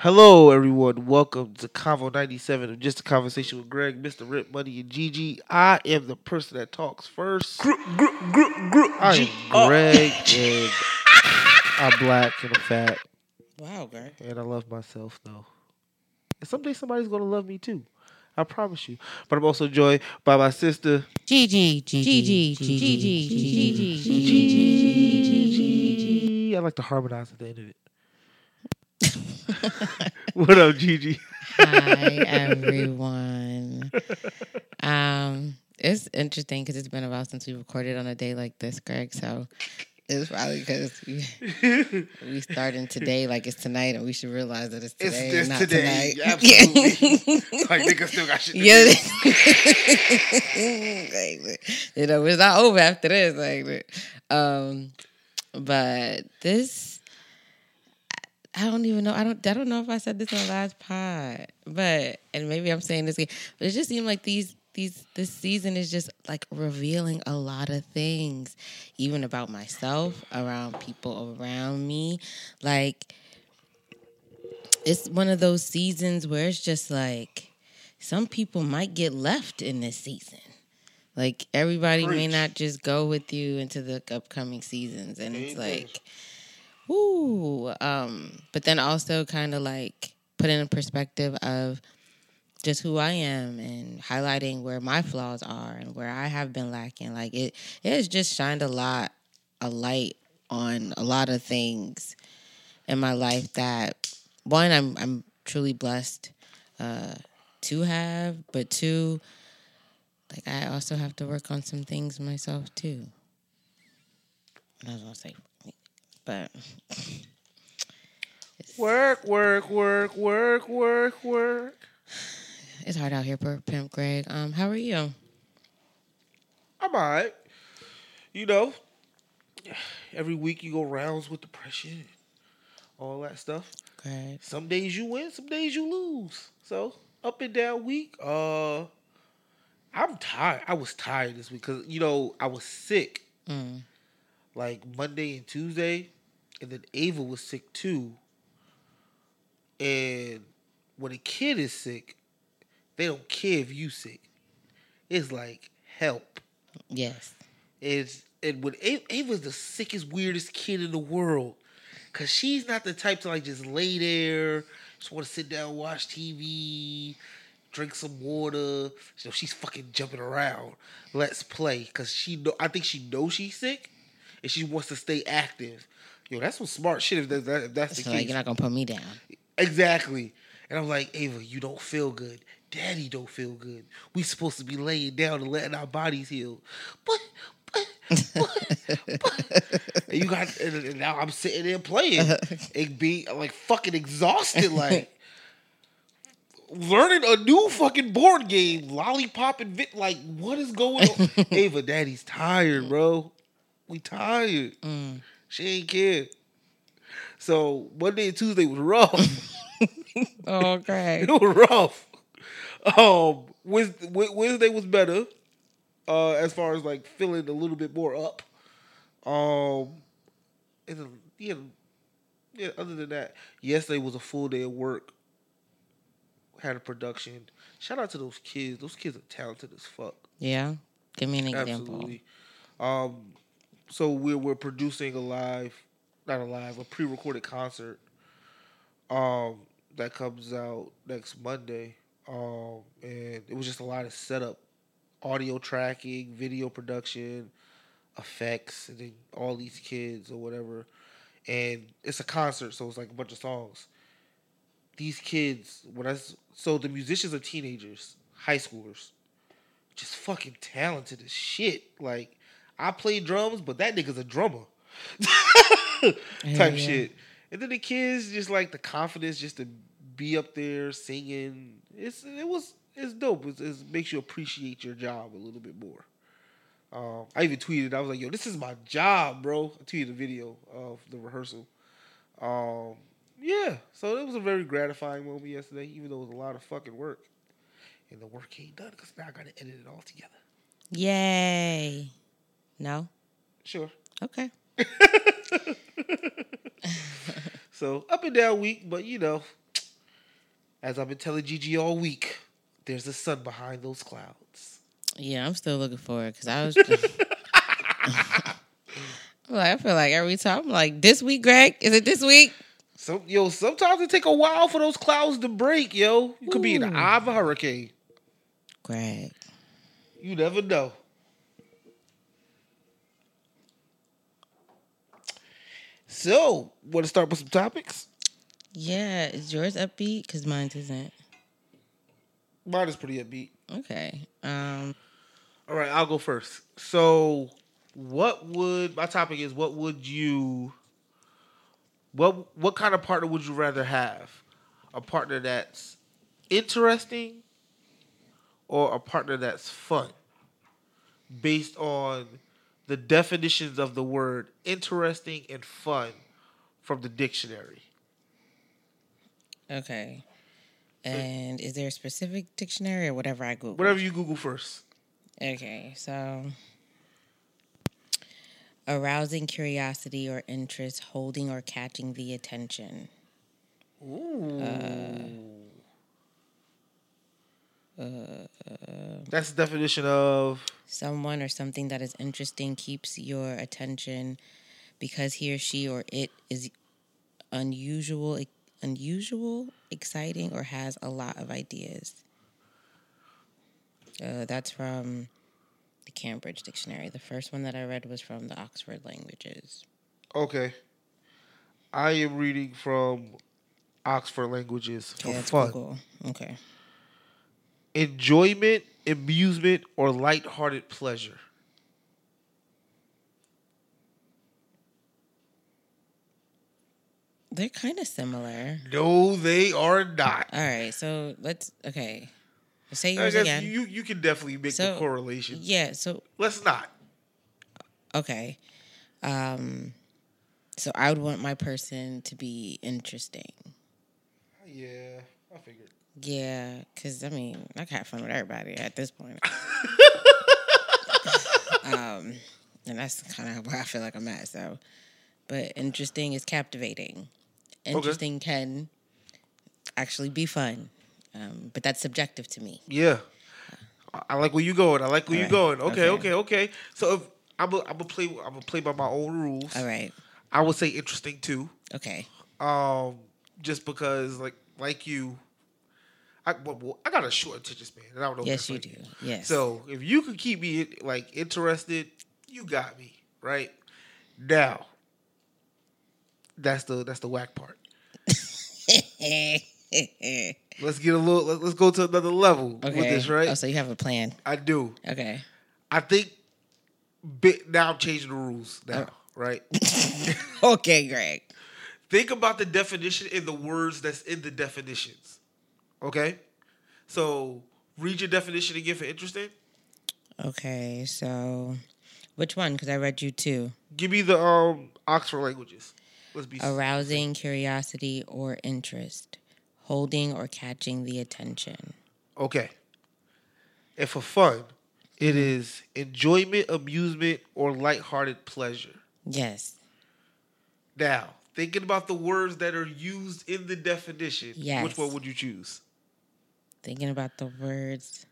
Hello, everyone. Welcome to Convo 97 of Just a Conversation with Greg, Mr. Rip, Money, and Gigi. I am the person that talks first. I am Greg, and I'm black, and I'm fat. Wow, Greg. And I love myself, though. And someday somebody's going to love me, too. I promise you. But I'm also joined by my sister. Gigi. I like to harmonize at the end of it. What up, Gigi? Hi, everyone. It's interesting because it's been a while since we recorded on a day like this, Greg, so... It's probably because we starting today like it's tonight, and we should realize that it's today and not today. Tonight. Absolutely. Like, niggas still got shit to do. You know, it's not over after this. But this, I don't even know. I don't know if I said this on the last pod, but and maybe I'm saying this again. But it just seemed like this season is just like revealing a lot of things, even about myself, around people around me. Like, it's one of those seasons where it's just like some people might get left in this season. Like, everybody may not just go with you into the upcoming seasons. And it's like, ooh. But then also kind of like put in a perspective of just who I am and highlighting where my flaws are and where I have been lacking. Like, it has just shined a light on a lot of things in my life that, one, I'm truly blessed to have, but two, like, I also have to work on some things myself too. I was gonna say, but work. It's hard out here, Pimp Greg. How are you? I'm all right. You know, every week you go rounds with depression, all that stuff. Great. Some days you win, some days you lose. So, up and down week. I'm tired. I was tired this week because, you know, I was sick. Like Monday and Tuesday. And then Ava was sick too. And when a kid is sick, they don't care if you sick. It's like, help. Yes. And when Ava's the sickest, weirdest kid in the world. Because she's not the type to like just lay there, just want to sit down, watch TV, drink some water. So she's fucking jumping around. Let's play. Because I think she knows she's sick. And she wants to stay active. Yo, that's some smart shit if that's the case. Like, you're not going to put me down. Exactly. And I'm like, Ava, you don't feel good. Daddy don't feel good. We supposed to be laying down and letting our bodies heal. But. And you got, and now I'm sitting there playing. It be like fucking exhausted, like learning a new fucking board game, Lollipop and Vic. Like, what is going on? Ava, Daddy's tired, bro. We tired. She ain't care. So Monday and Tuesday was rough. Oh, great. It was rough. Wednesday was better, as far as like feeling a little bit more up. And yeah. Other than that, yesterday was a full day of work. Had a production. Shout out to those kids. Those kids are talented as fuck. Yeah, give me an example. Absolutely. So we're producing a pre-recorded concert. That comes out next Monday. And it was just a lot of setup, audio tracking, video production, effects, and then all these kids or whatever. And it's a concert, so it's like a bunch of songs. these kids, so the musicians are teenagers, high schoolers, just fucking talented as shit. Like, I play drums, but that nigga's a drummer. Type shit. And then the kids just like the confidence just to be up there singing. It's dope. It makes you appreciate your job a little bit more. I even tweeted. I was like, "Yo, this is my job, bro." I tweeted a video of the rehearsal. So it was a very gratifying moment yesterday, even though it was a lot of fucking work, and the work ain't done because now I got to edit it all together. Yay! No. Sure. Okay. So up and down week, but you know, as I've been telling Gigi all week, there's the sun behind those clouds. Yeah, I'm still looking for it because I was just... I feel like every time I'm like, this week, Greg? Is it this week? Sometimes it take a while for those clouds to break, yo. You could be in the eye of a hurricane. Greg. You never know. So, want to start with some topics? Yeah. Is yours upbeat? Because mine isn't. Mine is pretty upbeat. Okay. All right, I'll go first. So, my topic is, what kind of partner would you rather have? A partner that's interesting or a partner that's fun? Based on the definitions of the word interesting and fun from the dictionary. Okay. And is there a specific dictionary or whatever I Google? Whatever you Google first. Okay, so arousing curiosity or interest, holding or catching the attention. Ooh. That's the definition of someone or something that is interesting, keeps your attention because he or she or it is unusual, exciting, or has a lot of ideas. That's from the Cambridge Dictionary. The first one that I read was from the Oxford Languages. Okay. I am reading from Oxford Languages for fun. Google. Okay. Enjoyment, amusement, or lighthearted pleasure. They're kind of similar. No, they are not. All right, so let's say yours again. You can definitely make the correlation. Yeah, so let's not. Okay, so I would want my person to be interesting. Yeah, I figured. Yeah, because, I mean, I can have fun with everybody at this point. And that's kind of where I feel like I'm at, so. But interesting is captivating. Interesting can actually be fun. But that's subjective to me. Yeah. I like where you're going. Okay. So if I'm gonna play by my own rules. All right. I would say interesting, too. Okay. Just because, like you... I got a short attention span, and I don't know. Yes, you do. Yes. So if you could keep me interested, you got me right now. That's the whack part. Let's go to another level with this, right? Oh, so you have a plan? I do. Okay. I think now I'm changing the rules now, right? Okay, Greg. Think about the definition in the words that's in the definitions. Okay, so read your definition again for interesting. Okay, so which one? Because I read you two. Give me the Oxford Languages. Let's be arousing curiosity or interest, holding or catching the attention. Okay, and for fun, it is enjoyment, amusement, or lighthearted pleasure. Yes. Now, thinking about the words that are used in the definition, yes. Which one would you choose? Thinking about the words.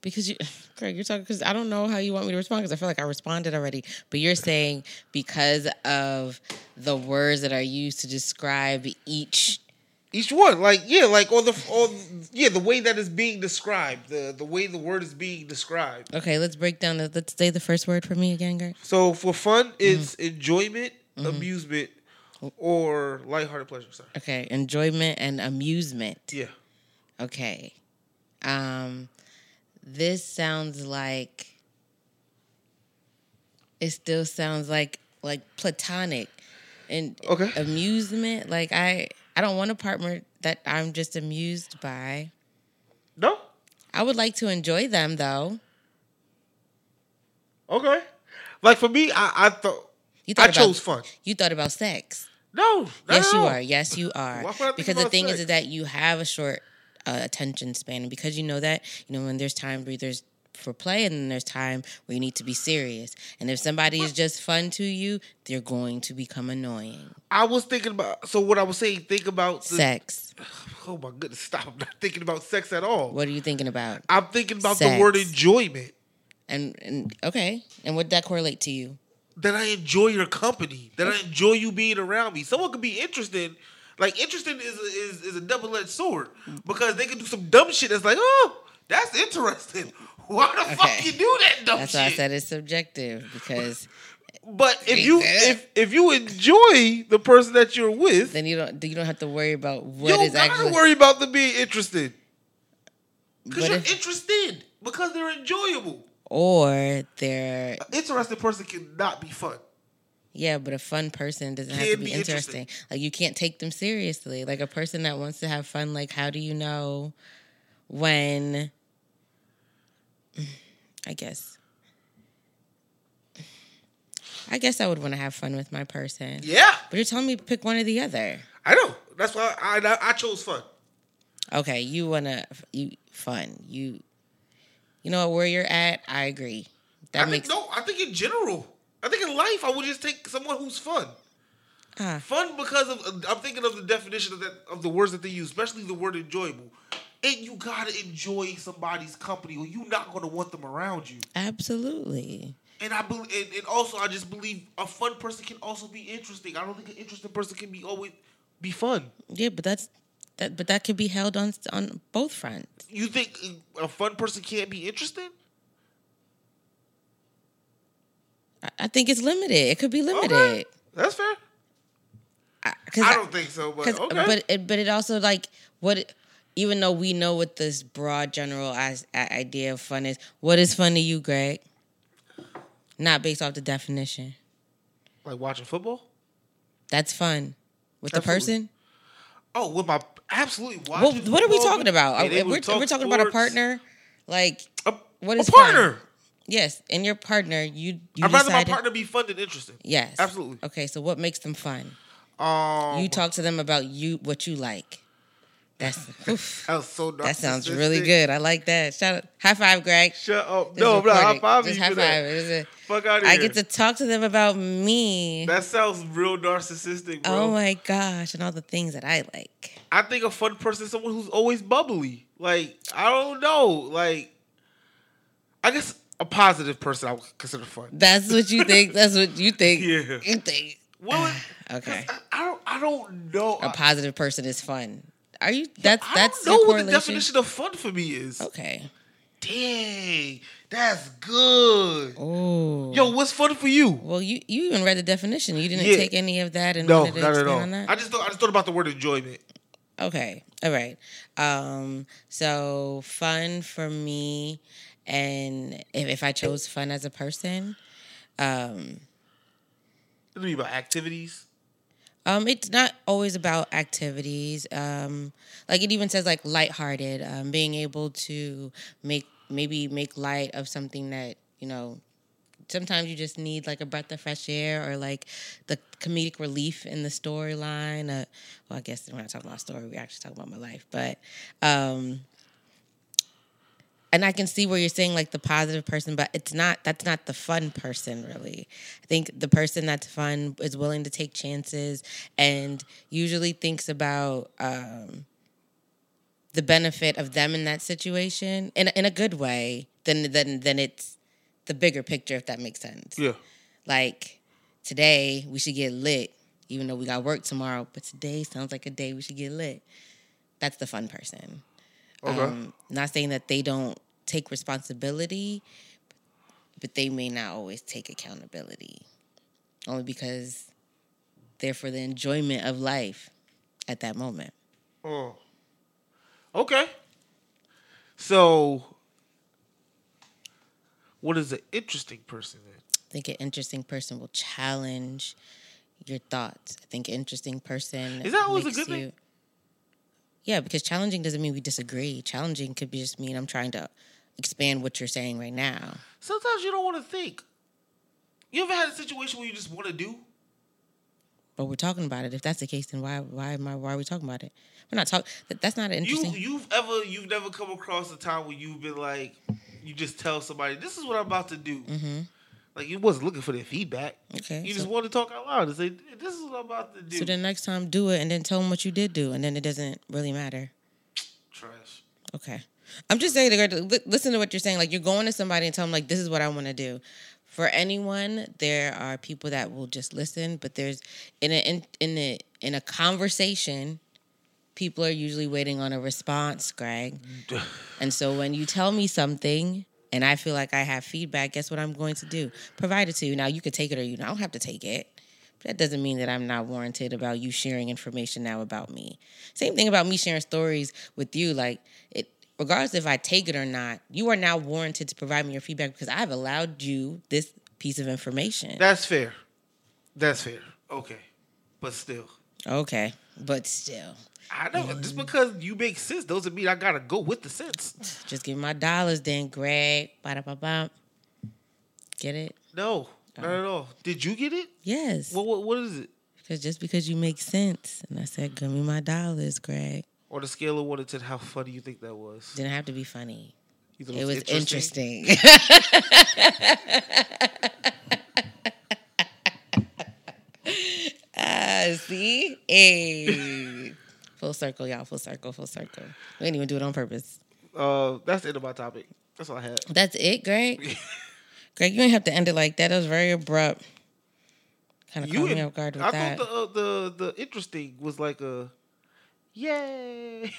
Because, Greg, you're talking, because I don't know how you want me to respond, because I feel like I responded already. But you're saying because of the words that are used to describe each one. The way that is being described, the way the word is being described. Okay, let's break down. Let's say the first word for me again, Greg. So for fun, it's enjoyment, amusement, or lighthearted pleasure. Sorry. Okay, enjoyment and amusement. Yeah. Okay. This sounds like. It still sounds like platonic, and okay. Amusement. Like I don't want a partner that I'm just amused by. No. I would like to enjoy them though. Okay. Like for me, I thought. I chose fun. You thought about sex. No. Yes, you are. Yes, you are. Because the thing is that you have a short attention span. And because you know that, you know, when there's time breathers for play and then there's time where you need to be serious. And if somebody is just fun to you, they're going to become annoying. I was thinking about... So what I was saying, think about... Sex. Oh, my goodness. Stop. I'm not thinking about sex at all. What are you thinking about? I'm thinking about sex. The word enjoyment. And okay. And what did that correlate to you? That I enjoy your company. That I enjoy you being around me. Someone could be interested. Like, interested is a double-edged sword. Because they can do some dumb shit that's like, oh, that's interesting. Why the fuck you do that dumb shit? That's why I said it's subjective. Because... But if you enjoy the person that you're with... Then you don't have to worry about what is actually... You don't have to worry about them being interested. Because you're interested. Because they're enjoyable. Or they're... An interesting person cannot be fun. Yeah, but a fun person doesn't have to be interesting. Like, you can't take them seriously. Like, a person that wants to have fun, like, how do you know when... I guess I would want to have fun with my person. Yeah. But you're telling me to pick one or the other. I know. That's why I chose fun. Okay, you want to... Fun. You know where you're at. I agree. I think in general. I think in life, I would just take someone who's fun. Fun because of I'm thinking of the definition of the words that they use, especially the word enjoyable. And you gotta enjoy somebody's company, or you're not gonna want them around you. Absolutely. And I believe, and also I just believe a fun person can also be interesting. I don't think an interesting person can be always be fun. Yeah, but that's. But that could be held on both fronts. You think a fun person can't be interested? I think it's limited. It could be limited. Okay. That's fair. I don't think so, but okay. But it also like what. Even though we know what this broad general idea of fun is, what is fun to you, Greg? Not based off the definition. Like watching football? That's fun with Absolutely. The person. Oh, with my absolutely. Well, what are we talking about? We're talking about a partner, like what is a partner? Fun? Yes, and your partner, you. I'd rather my partner be fun than interesting. Yes, absolutely. Okay, so what makes them fun? You talk to them about what you like. That was so narcissistic. That sounds really good. I like that. Shout out, high five, Greg. Shut up. No, I'm not high five. Just high five. Fuck out of here. I get to talk to them about me. That sounds real narcissistic, bro. Oh my gosh, and all the things that I like. I think a fun person is someone who's always bubbly. Like I don't know. Like I guess a positive person I would consider fun. That's what you think. That's what you think. Yeah. You think. Well, okay. I don't know. A positive person is fun. Are you? That's I don't know what the definition of fun for me is. Okay. Dang, that's good. Oh. Yo, what's fun for you? Well, you even read the definition. You didn't take any of that and wanted to expand on that. I just thought about the word enjoyment. Okay. All right. So fun for me, and if I chose fun as a person, it'll be about activities. It's not always about activities. Like it even says like lighthearted, being able to maybe make light of something that, you know, sometimes you just need like a breath of fresh air or like the comedic relief in the storyline. Well, I guess we're not talking about story. We're actually talking about my life, but, and I can see where you're saying like the positive person, but that's not the fun person really. I think the person that's fun is willing to take chances and usually thinks about the benefit of them in that situation in a good way. Then it's the bigger picture, if that makes sense. Yeah. Like today we should get lit, even though we got work tomorrow. But today sounds like a day we should get lit. That's the fun person. Okay. Not saying that they don't take responsibility, but they may not always take accountability. Only because there for the enjoyment of life at that moment. Oh. Okay. So, what is an interesting person then? I think an interesting person will challenge your thoughts. I think an interesting person... Is that always a good thing? Yeah, because challenging doesn't mean we disagree. Challenging could just mean I'm trying to expand what you're saying right now. Sometimes you don't want to think. You ever had a situation where you just want to do? But we're talking about it. If that's the case, then why are we talking about it? We're not talking. That's not an interesting. You've never come across a time where you've been like, you just tell somebody, this is what I'm about to do. Mm-hmm. Like, you wasn't looking for their feedback. Okay, you just want to talk out loud and say, this is what I'm about to do. So the next time, do it, and then tell them what you did do, and then it doesn't really matter. Trash. Okay. I'm just saying, listen to what you're saying. Like, you're going to somebody and tell them, like, this is what I want to do. For anyone, there are people that will just listen, but there's in a conversation, people are usually waiting on a response, Greg. And so when you tell me something... and I feel like I have feedback, guess what I'm going to do? Provide it to you. Now, you can take it or you don't have to take it. But that doesn't mean that I'm not warranted about you sharing information now about me. Same thing about me sharing stories with you. Like, regardless if I take it or not, you are now warranted to provide me your feedback because I've allowed you this piece of information. That's fair. That's fair. Okay. But still. Okay. But still. I know. Just because you make sense doesn't mean I got to go with the sense. Just give me my dollars then, Greg. Ba-da-ba-ba. Get it? No. Not at all. Did you get it? Yes. What is it? Because you make sense. And I said, give me my dollars, Greg. On a scale of 1 to 10, how funny do you think that was? Didn't have to be funny. It was interesting. See? Hey. Full circle, y'all. Full circle. We didn't even do it on purpose. That's the end of my topic. That's all I had. That's it, Greg? Greg, you didn't have to end it like that. That was very abrupt. Kind of caught me off guard with that. I thought the interesting was like a, yay.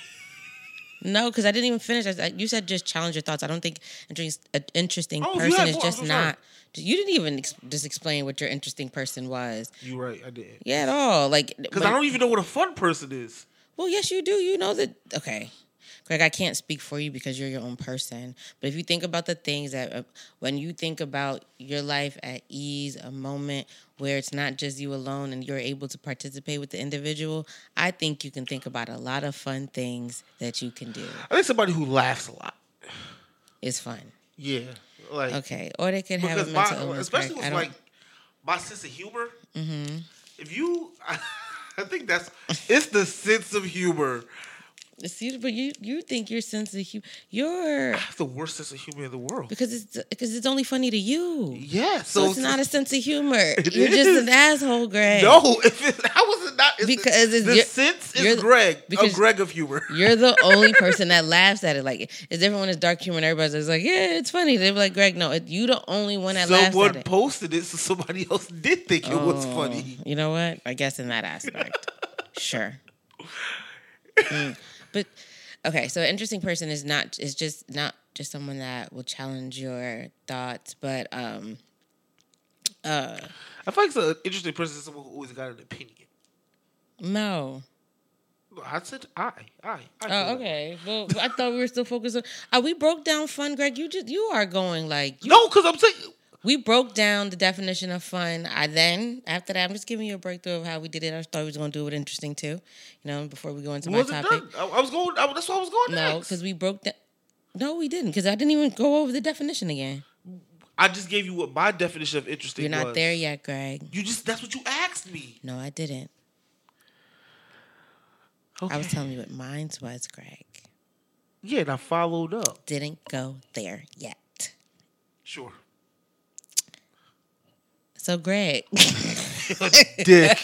No, because I didn't even finish. You said just challenge your thoughts. I don't think an interesting person is just not... You didn't even just explain what your interesting person was. You're right, I did. Yeah, at all. Because I don't even know what a fun person is. Well, yes, you do. You know that... Okay. Greg, I can't speak for you because you're your own person. But if you think about the things that... when you think about your life at ease, a moment where it's not just you alone and you're able to participate with the individual, I think you can think about a lot of fun things that you can do. I think somebody who laughs a lot is fun. Yeah. Like, okay, or they could have a mental illness. Especially with my sense of humor. Mm-hmm. I think that's it's the sense of humor. But you think your sense of humor, I have the worst sense of humor in the world because it's only funny to you. Yeah, so it's not a sense of humor. You're just an asshole, Greg. No, a Greg of humor. You're the only person that laughs at it. Like, it's different when it's dark humor and everybody's just like, yeah, it's funny. They're like, Greg, no, you the only one that laughs at it. Someone posted it, so somebody else did think it was funny. You know what? I guess in that aspect, sure. But okay, so an interesting person is just someone that will challenge your thoughts, but I feel like an interesting person is someone who always got an opinion. No. I said I oh, okay. That. Well, I thought we were still focused on we broke down fun, Greg. You are going like no, because I'm saying we broke down the definition of fun. After that, I'm just giving you a breakthrough of how we did it. I thought we was going to do it interesting, too. You know, before we go into my topic. Done. That's why I was going next. No, because we broke down. No, we didn't, because I didn't even go over the definition again. I just gave you what my definition of interesting was. You're not there yet, Greg. That's what you asked me. No, I didn't. Okay. I was telling you what mine was, Greg. Yeah, and I followed up. Didn't go there yet. Sure. So, Greg. Dick.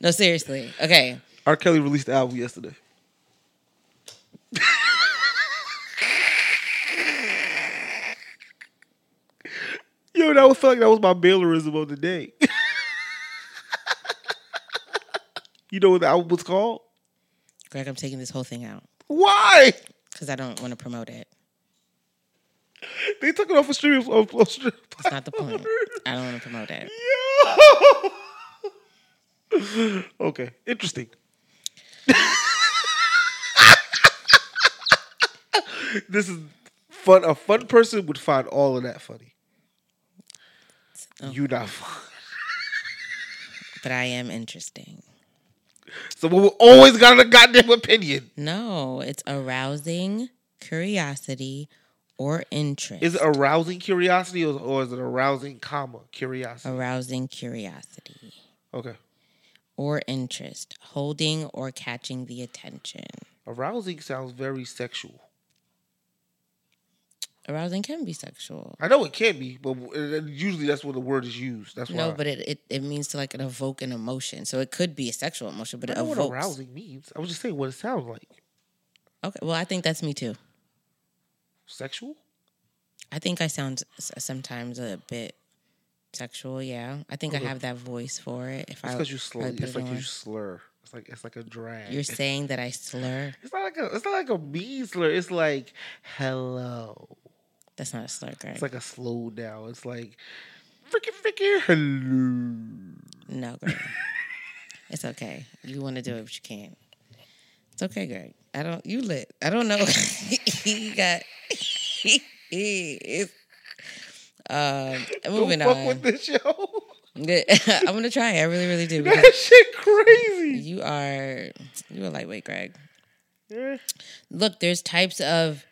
No, seriously. Okay. R. Kelly released the album yesterday. Yo, that was like that was my Baylorism of the day. You know what the album was called? Greg, I'm taking this whole thing out. Why? Because I don't want to promote it. They took it off of streaming. That's not the point. I don't want to promote that. Yeah. Okay, interesting. This is fun. A fun person would find all of that funny. Oh. You not fun. But I am interesting. Someone who always got a goddamn opinion. No, it's arousing curiosity or interest. Is it arousing curiosity or is it arousing, curiosity? Arousing curiosity. Okay. Or interest, holding or catching the attention. Arousing sounds very sexual. Arousing can be sexual. I know it can be, but usually that's where the word is used. That's why. No, but it means to like an evoke an emotion. So it could be a sexual emotion, but I know it evokes. What arousing means. I was just saying what it sounds like. Okay, well, I think that's me too. Sexual? I think I sound sometimes a bit sexual, yeah. I think I have that voice for it. It's because you slur. It's like you slur. It's like a drag. You're saying that I slur. It's not like a mean slur. It's like hello. That's not a slur, Greg. It's like a slow down. It's like freaking hello. No, Greg. It's okay. You want to do it, but you can't. It's okay, Greg. You lit. I don't know. You got. It's. Moving on. Don't fuck with this show. I'm gonna try it. I really, really do. That shit crazy. You're a lightweight, Greg. Yeah. Look, there's types of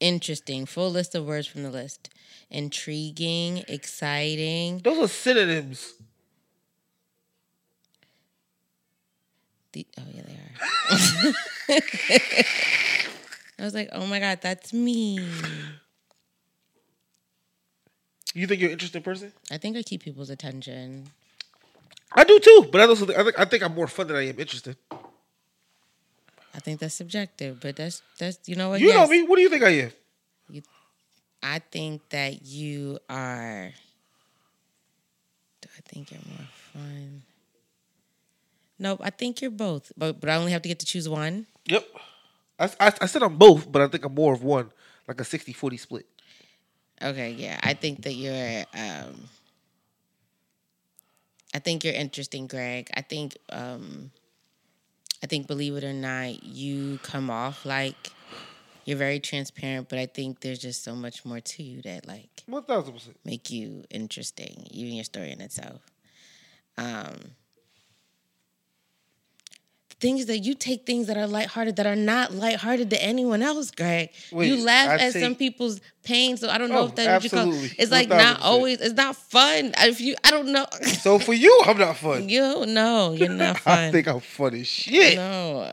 interesting. Full list of words from the list. Intriguing, exciting. Those are synonyms. Oh yeah, they are. I was like, oh my god, that's me. You think you're an interesting person? I think I keep people's attention. I do too, but I also think I'm more fun than I am interested. I think that's subjective, but that's you know what? You know me. What do you think I am? I think that you are. Do I think you're more fun? No, I think you're both, but I only have to get to choose one. Yep, I said I'm both, but I think I'm more of one, like a 60-40 split. Okay, yeah. I think that you're interesting, Greg. I think believe it or not, you come off like you're very transparent, but I think there's just so much more to you that like 1,000% make you interesting, you and your story in itself. Things that you take things that are lighthearted that are not lighthearted to anyone else, Greg. Wait, you laugh at some people's pain, so I don't know if that's absolutely what you call it. It's like 100%. Not always. It's not fun. I don't know. So for you, I'm not fun. You're not fun. I think I'm fun as shit. No.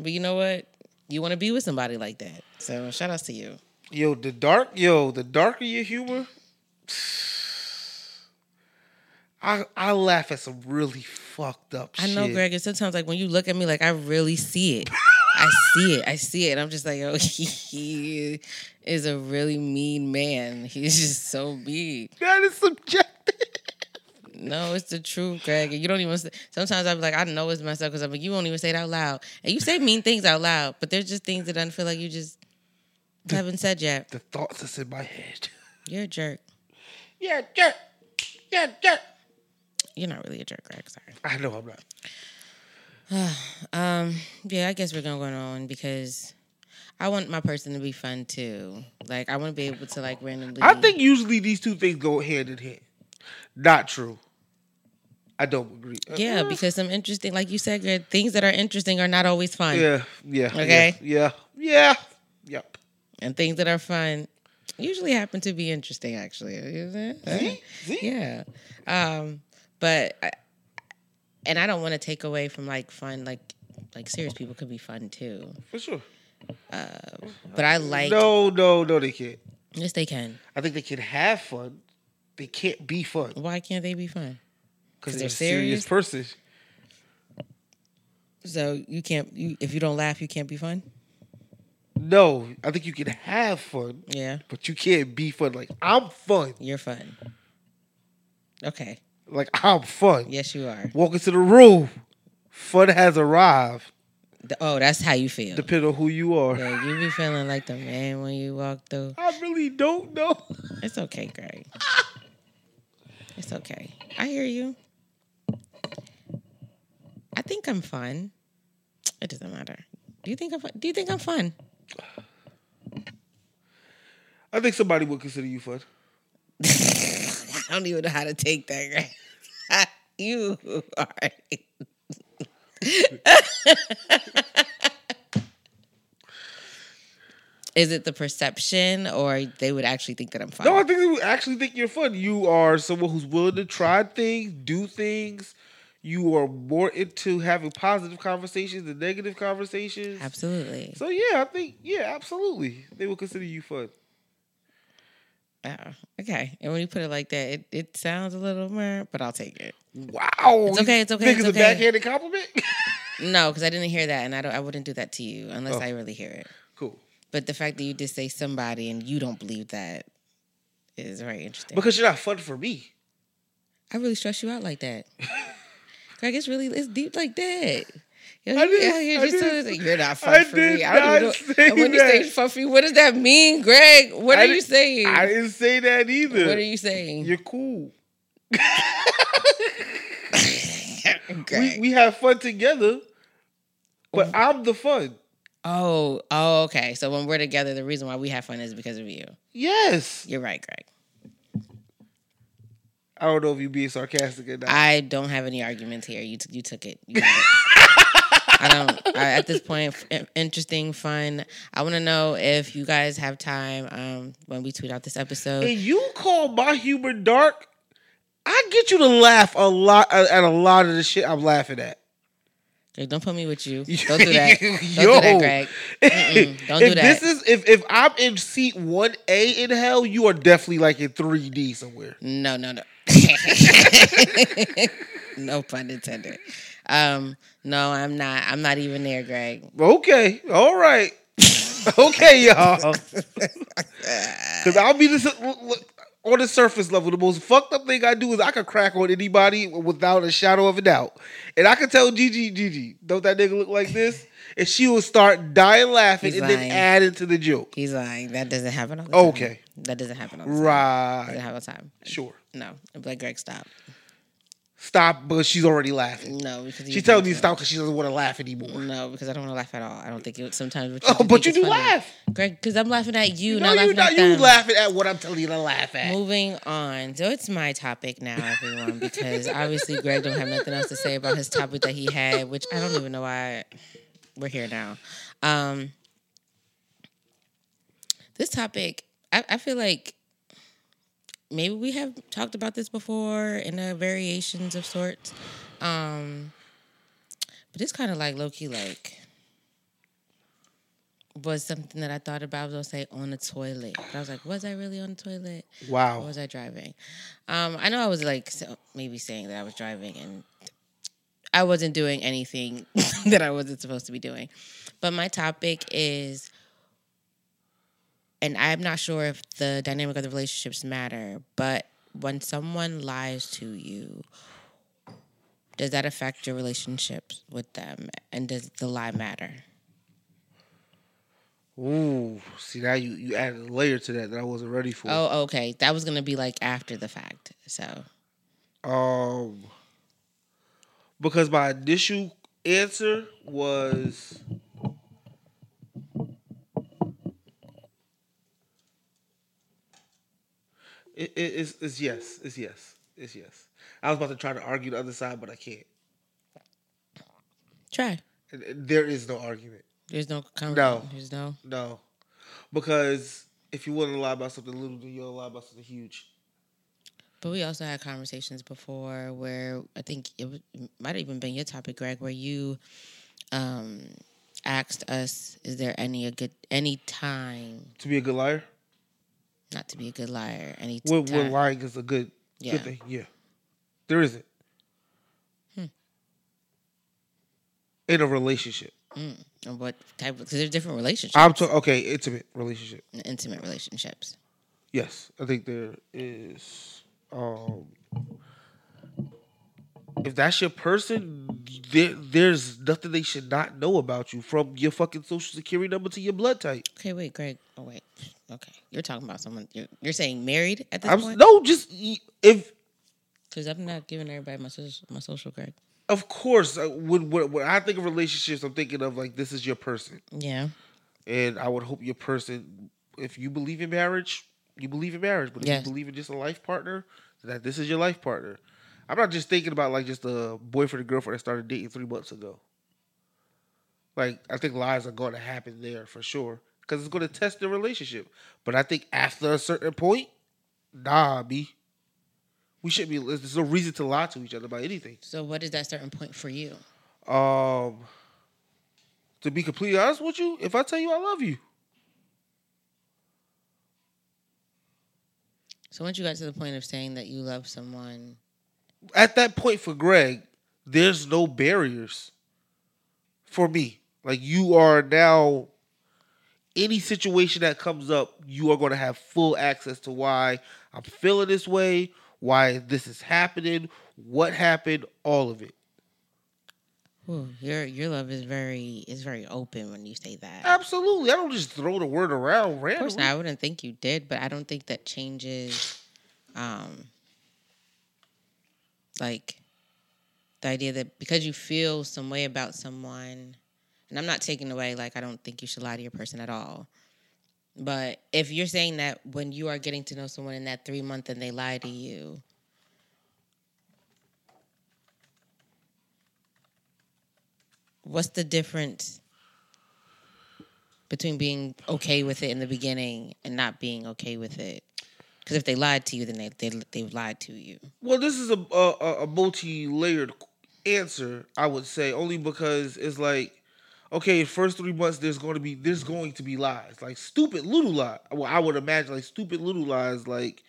But you know what? You want to be with somebody like that. So shout outs to you. The darker your humor. I laugh at some really fucked up shit. I know, Greg, and sometimes like when you look at me like I really see it. I see it. And I'm just like, oh, he is a really mean man. He's just so mean. That is subjective. No, it's the truth, Greg. And you don't even say, sometimes I'll be like, I know it's myself because I'm like, you won't even say it out loud. And you say mean things out loud, but there's just things that I feel like you just haven't said yet. The thoughts that's in my head. You're a jerk. Yeah, jerk. Yeah, jerk. You're not really a jerk, Greg. Sorry. I know I'm not. Yeah, I guess we're going to go on because I want my person to be fun too. Like, I want to be able to, like, randomly. I think usually these two things go hand in hand. Not true. I don't agree. Yeah, because some interesting, like you said, Greg, things that are interesting are not always fun. Yeah. Okay? Yeah. Yep. And things that are fun usually happen to be interesting, actually. See? Yeah. But I don't want to take away from like fun, like serious people could be fun too. For sure. But I like no, they can't. Yes, they can. I think they can have fun. They can't be fun. Why can't they be fun? Because they're a serious person. So you can't. If you don't laugh, you can't be fun. No, I think you can have fun. Yeah, but you can't be fun. Like I'm fun. You're fun. Okay. Like, I'm fun. Yes, you are. Walk into the room. Fun has arrived. Oh, that's how you feel. Depending on who you are. Yeah, you be feeling like the man when you walk through. I really don't know. It's okay, Greg. It's okay. I hear you. I think I'm fun. It doesn't matter. Do you think I'm fun? I think somebody would consider you fun. I don't even know how to take that, Greg. You are. Is it the perception, or they would actually think that I'm fun? No, I think they would actually think you're fun. You are someone who's willing to try things, do things. You are more into having positive conversations than negative conversations. Absolutely. So yeah, I think absolutely they will consider you fun. Oh, okay. And when you put it like that, it sounds a little more, but I'll take it. Wow. It's okay. It's okay. Think it's a backhanded compliment? No, because I didn't hear that, and I wouldn't do that to you unless I really hear it. Cool. But the fact that you just say somebody and you don't believe that is very interesting. Because you're not fun for me. I really stress you out like that. Greg, it's deep like that. You're not fun for me. I did not say that. When you say fun for you, what does that mean, Greg? What are you saying? I didn't say that either. What are you saying? You're cool. We have fun together, but I'm the fun. Oh, okay. So when we're together, the reason why we have fun is because of you. Yes. You're right, Greg. I don't know if you're being sarcastic or not. I don't have any arguments here. You took it. You got it. At this point, interesting, fun. I want to know if you guys have time when we tweet out this episode. And you call my humor dark, I get you to laugh a lot at a lot of the shit I'm laughing at. Greg, don't put me with you. Don't do that. Don't do that, Greg. Don't do that. If I'm in seat 1A in hell, you are definitely like in 3D somewhere. No. No pun intended. No, I'm not. I'm not even there, Greg. Okay. All right. Okay, y'all. Because I'll be this on the surface level. The most fucked up thing I do is I can crack on anybody without a shadow of a doubt. And I can tell Gigi, don't that nigga look like this? And she will start dying laughing. He's and lying. Then add it to the joke. He's lying. That doesn't happen all the time. Okay. That doesn't happen all the time. Right. Doesn't happen all the time. Sure. No. I'm like, Greg, stop. Stop, but she's already laughing. No, because she tells me to stop because she doesn't want to laugh anymore. No, because I don't want to laugh at all. I don't think it sometimes. But you do funny. Laugh, Greg, because I'm laughing at you. No, you're not. You laughing at what I'm telling you to laugh at. Moving on, so it's my topic now, everyone, because obviously Greg don't have nothing else to say about his topic that he had, which I don't even know why we're here now. This topic, I feel like. Maybe we have talked about this before in a variations of sorts. But it's kind of like low-key, like, was something that I thought about. I was going to say on the toilet. But I was like, was I really on the toilet? Wow. Or was I driving? I know I was like, maybe saying that I was driving and I wasn't doing anything that I wasn't supposed to be doing. But my topic is... And I'm not sure if the dynamic of the relationships matter, but when someone lies to you, does that affect your relationships with them? And does the lie matter? Ooh, see, now you added a layer to that I wasn't ready for. Oh, okay. That was going to be like after the fact, so. Because my initial answer was... It's yes. I was about to try to argue the other side, but I can't. Try. There is no argument. There's no conversation. No. There's no. Because if you want to lie about something little, then you'll lie about something huge. But we also had conversations before where I think it might have even been your topic, Greg, where you asked us, is there any time to be a good liar? Not to be a good liar. When lying is a good thing. Yeah. There isn't. In a relationship. And what type of... Because there's different relationships. Intimate relationship. Intimate relationships. Yes. I think there is... If that's your person, there's nothing they should not know about you, from your fucking social security number to your blood type. Okay, wait, Greg. Oh, wait. Okay. You're talking about someone. You're saying married at this point? No, just if... Because I'm not giving everybody my social, Greg. Of course. When I think of relationships, I'm thinking of, like, this is your person. Yeah. And I would hope your person, if you believe in marriage, you believe in marriage. But if you believe in just a life partner, that this is your life partner. I'm not just thinking about, like, just a boyfriend and girlfriend that started dating 3 months ago. Like, I think lies are going to happen there for sure, because it's going to test the relationship. But I think after a certain point, nah, B. We shouldn't be... There's no reason to lie to each other about anything. So what is that certain point for you? To be completely honest with you, if I tell you I love you. So once you got to the point of saying that you love someone... At that point for Greg, there's no barriers for me. Like, you are now... Any situation that comes up, you are going to have full access to why I'm feeling this way, why this is happening, what happened, all of it. Ooh, your love is very open when you say that. Absolutely. I don't just throw the word around randomly. Of course not. I wouldn't think you did, but I don't think that changes... Like, the idea that because you feel some way about someone, and I'm not taking away, like, I don't think you should lie to your person at all. But if you're saying that when you are getting to know someone in that 3 month and they lie to you, what's the difference between being okay with it in the beginning and not being okay with it? Because if they lied to you, then they've lied to you. Well, this is a multi-layered answer, I would say, only because it's like, okay, first 3 months there's going to be lies, like stupid little lies. Well, I would imagine, like, stupid little lies, like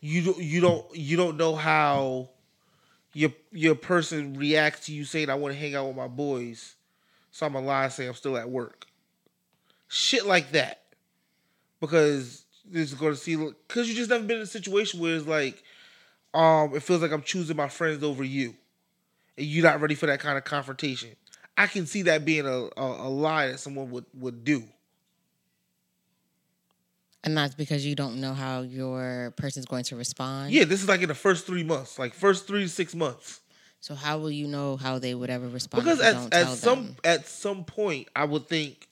you don't know how your person reacts to you saying, I want to hang out with my boys, so I'm gonna lie and say I'm still at work. Shit like that. Because it's going to see... Because you just never been in a situation where it's like... it feels like I'm choosing my friends over you. And you're not ready for that kind of confrontation. I can see that being a lie that someone would do. And that's because you don't know how your person's going to respond? Yeah, this is like in the first 3 months. Like, first 3 to 6 months. So how will you know how they would ever respond? Because at some point, I would think...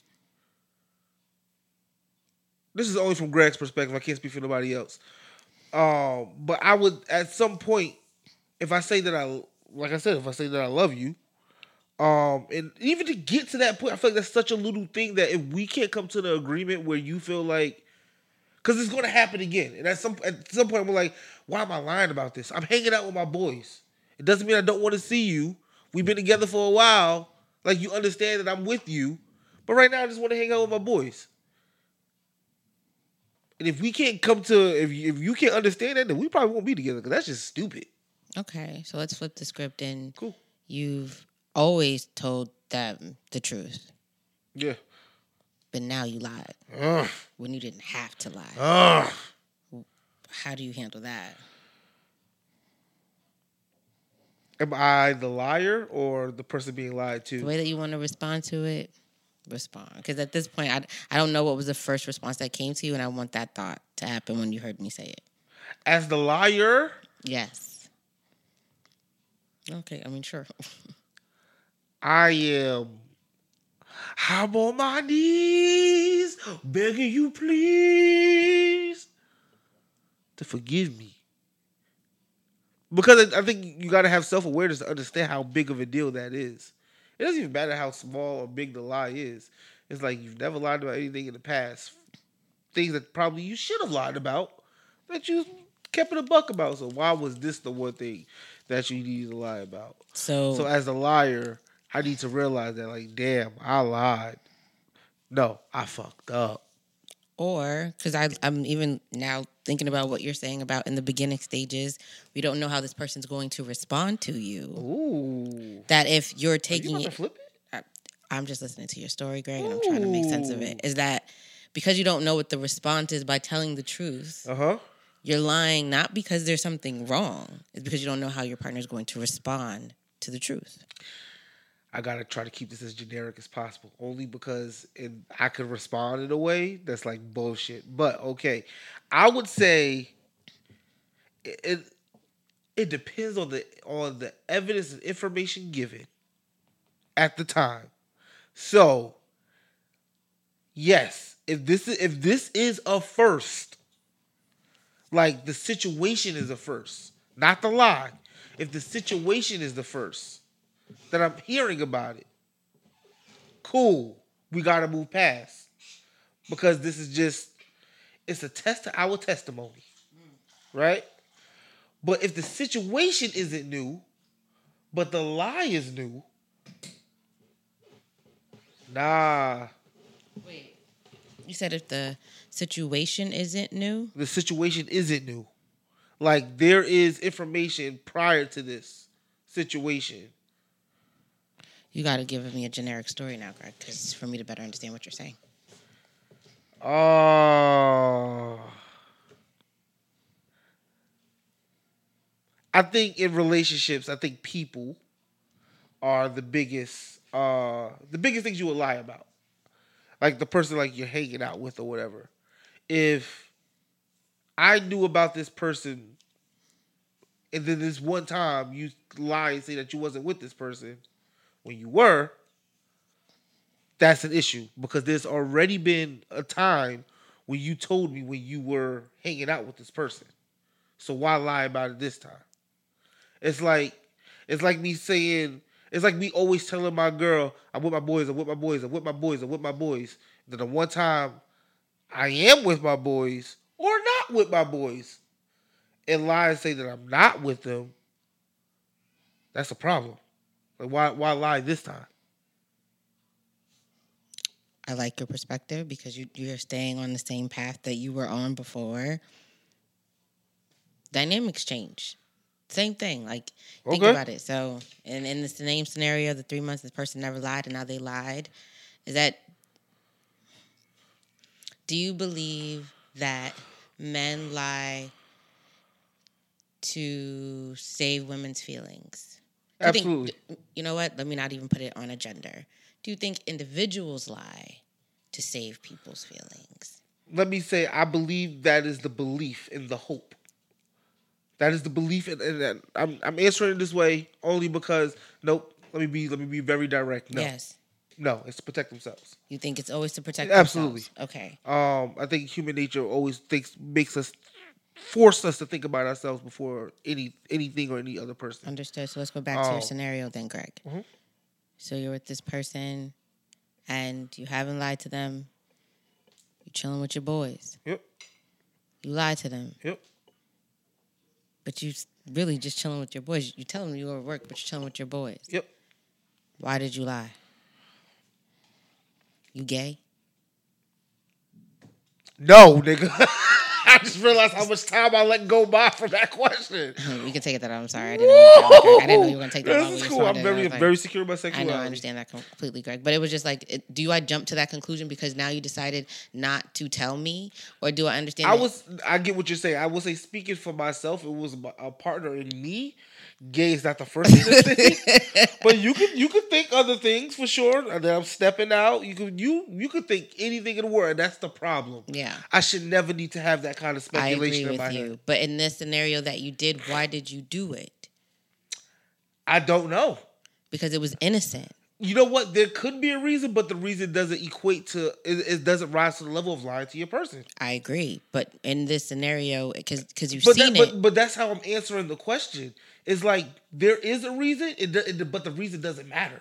This is only from Greg's perspective. I can't speak for nobody else. But I would, at some point, if I say that I love you, and even to get to that point, I feel like that's such a little thing that if we can't come to the agreement where you feel like, because it's going to happen again. And at some point, we're like, why am I lying about this? I'm hanging out with my boys. It doesn't mean I don't want to see you. We've been together for a while. Like, you understand that I'm with you. But right now, I just want to hang out with my boys. And if we can't come to, if you can't understand that, then we probably won't be together, because that's just stupid. Okay, so let's flip the script and cool. You've always told them the truth. Yeah. But now you lied. When you didn't have to lie. How do you handle that? Am I the liar or the person being lied to? The way that you want to respond to it. Respond, because at this point I don't know what was the first response that came to you, and I want that thought to happen when you heard me say it. As the liar? Yes. Okay, I mean, sure. I am. I'm on my knees, begging you please to forgive me. Because I think you got to have self-awareness to understand how big of a deal that is. It doesn't even matter how small or big the lie is. It's like, you've never lied about anything in the past. Things that probably you should have lied about, that you kept it a buck about. So why was this the one thing that you needed to lie about? So as a liar, I need to realize that, like, damn, I lied. No, I fucked up. Or, because I'm even now thinking about what you're saying about in the beginning stages, we don't know how this person's going to respond to you. Ooh. That if you're taking... Are you about to flip it? I'm just listening to your story, Greg, and I'm trying to make sense of it. Is that because you don't know what the response is by telling the truth, You're lying not because there's something wrong. It's because you don't know how your partner is going to respond to the truth. I got to try to keep this as generic as possible, only because I could respond in a way that's like bullshit. But, okay, I would say it depends on the evidence and information given at the time. So, yes, if this is a first, like the situation is a first, not the lie. If the situation is the first that I'm hearing about it, cool, we got to move past, because this is just, it's a test to our testimony, right? But if the situation isn't new, but the lie is new, nah. Wait, you said if the situation isn't new? The situation isn't new. Like, there is information prior to this situation. You got to give me a generic story now, Greg, because for me to better understand what you're saying. I think in relationships, I think people are the biggest things you would lie about. Like the person like you're hanging out with or whatever. If I knew about this person and then this one time you lie and say that you wasn't with this person when you were, that's an issue, because there's already been a time when you told me when you were hanging out with this person. So why lie about it this time? It's like me saying, it's like me always telling my girl, I'm with my boys, I'm with my boys, I'm with my boys, I'm with my boys. Then the one time I am with my boys or not with my boys and lie and say that I'm not with them, that's a problem. Like, why lie this time? I like your perspective, because you're staying on the same path that you were on before. Dynamics change. Same thing. Like, think about it. So, and in the same scenario, the 3 months the person never lied and now they lied. Is that, do you believe that men lie to save women's feelings? Absolutely. You know what? Let me not even put it on a gender. Do you think individuals lie to save people's feelings? Let me say, I believe that is the belief and the hope. That is the belief, and I'm answering it this way only because, nope. Let me be very direct. No. Yes. No, it's to protect themselves. You think it's always to protect themselves? Absolutely. Okay. I think human nature always force us to think about ourselves before anything or any other person. Understood. So let's go back to your scenario then, Greg. Mm-hmm. So you're with this person, and you haven't lied to them. You're chilling with your boys. Yep. You lied to them. Yep. But you really just chilling with your boys. You tell them you were at work, but you're chilling with your boys. Yep. Why did you lie? You gay? No, nigga. I just realized how much time I let go by for that question. You can take it that out. I'm sorry. I didn't know you were going to take that out. This is cool. I'm very secure in my sexuality. I know. I understand that completely, Greg. But it was just like, do I jump to that conclusion because now you decided not to tell me? Or do I understand? I get what you're saying. I will say, speaking for myself, it was a partner in me. Gay is not the first thing to think. But you can think other things for sure. And then I'm stepping out. You could think anything in the world. And that's the problem. Yeah. I should never need to have that kind of speculation in my head. I agree with you. But in this scenario that you did, why did you do it? I don't know. Because it was innocent. You know what? There could be a reason, but the reason doesn't equate to, it doesn't rise to the level of lying to your person. I agree. But in this scenario, because you've seen it. But that's how I'm answering the question. It's like, there is a reason, but the reason doesn't matter.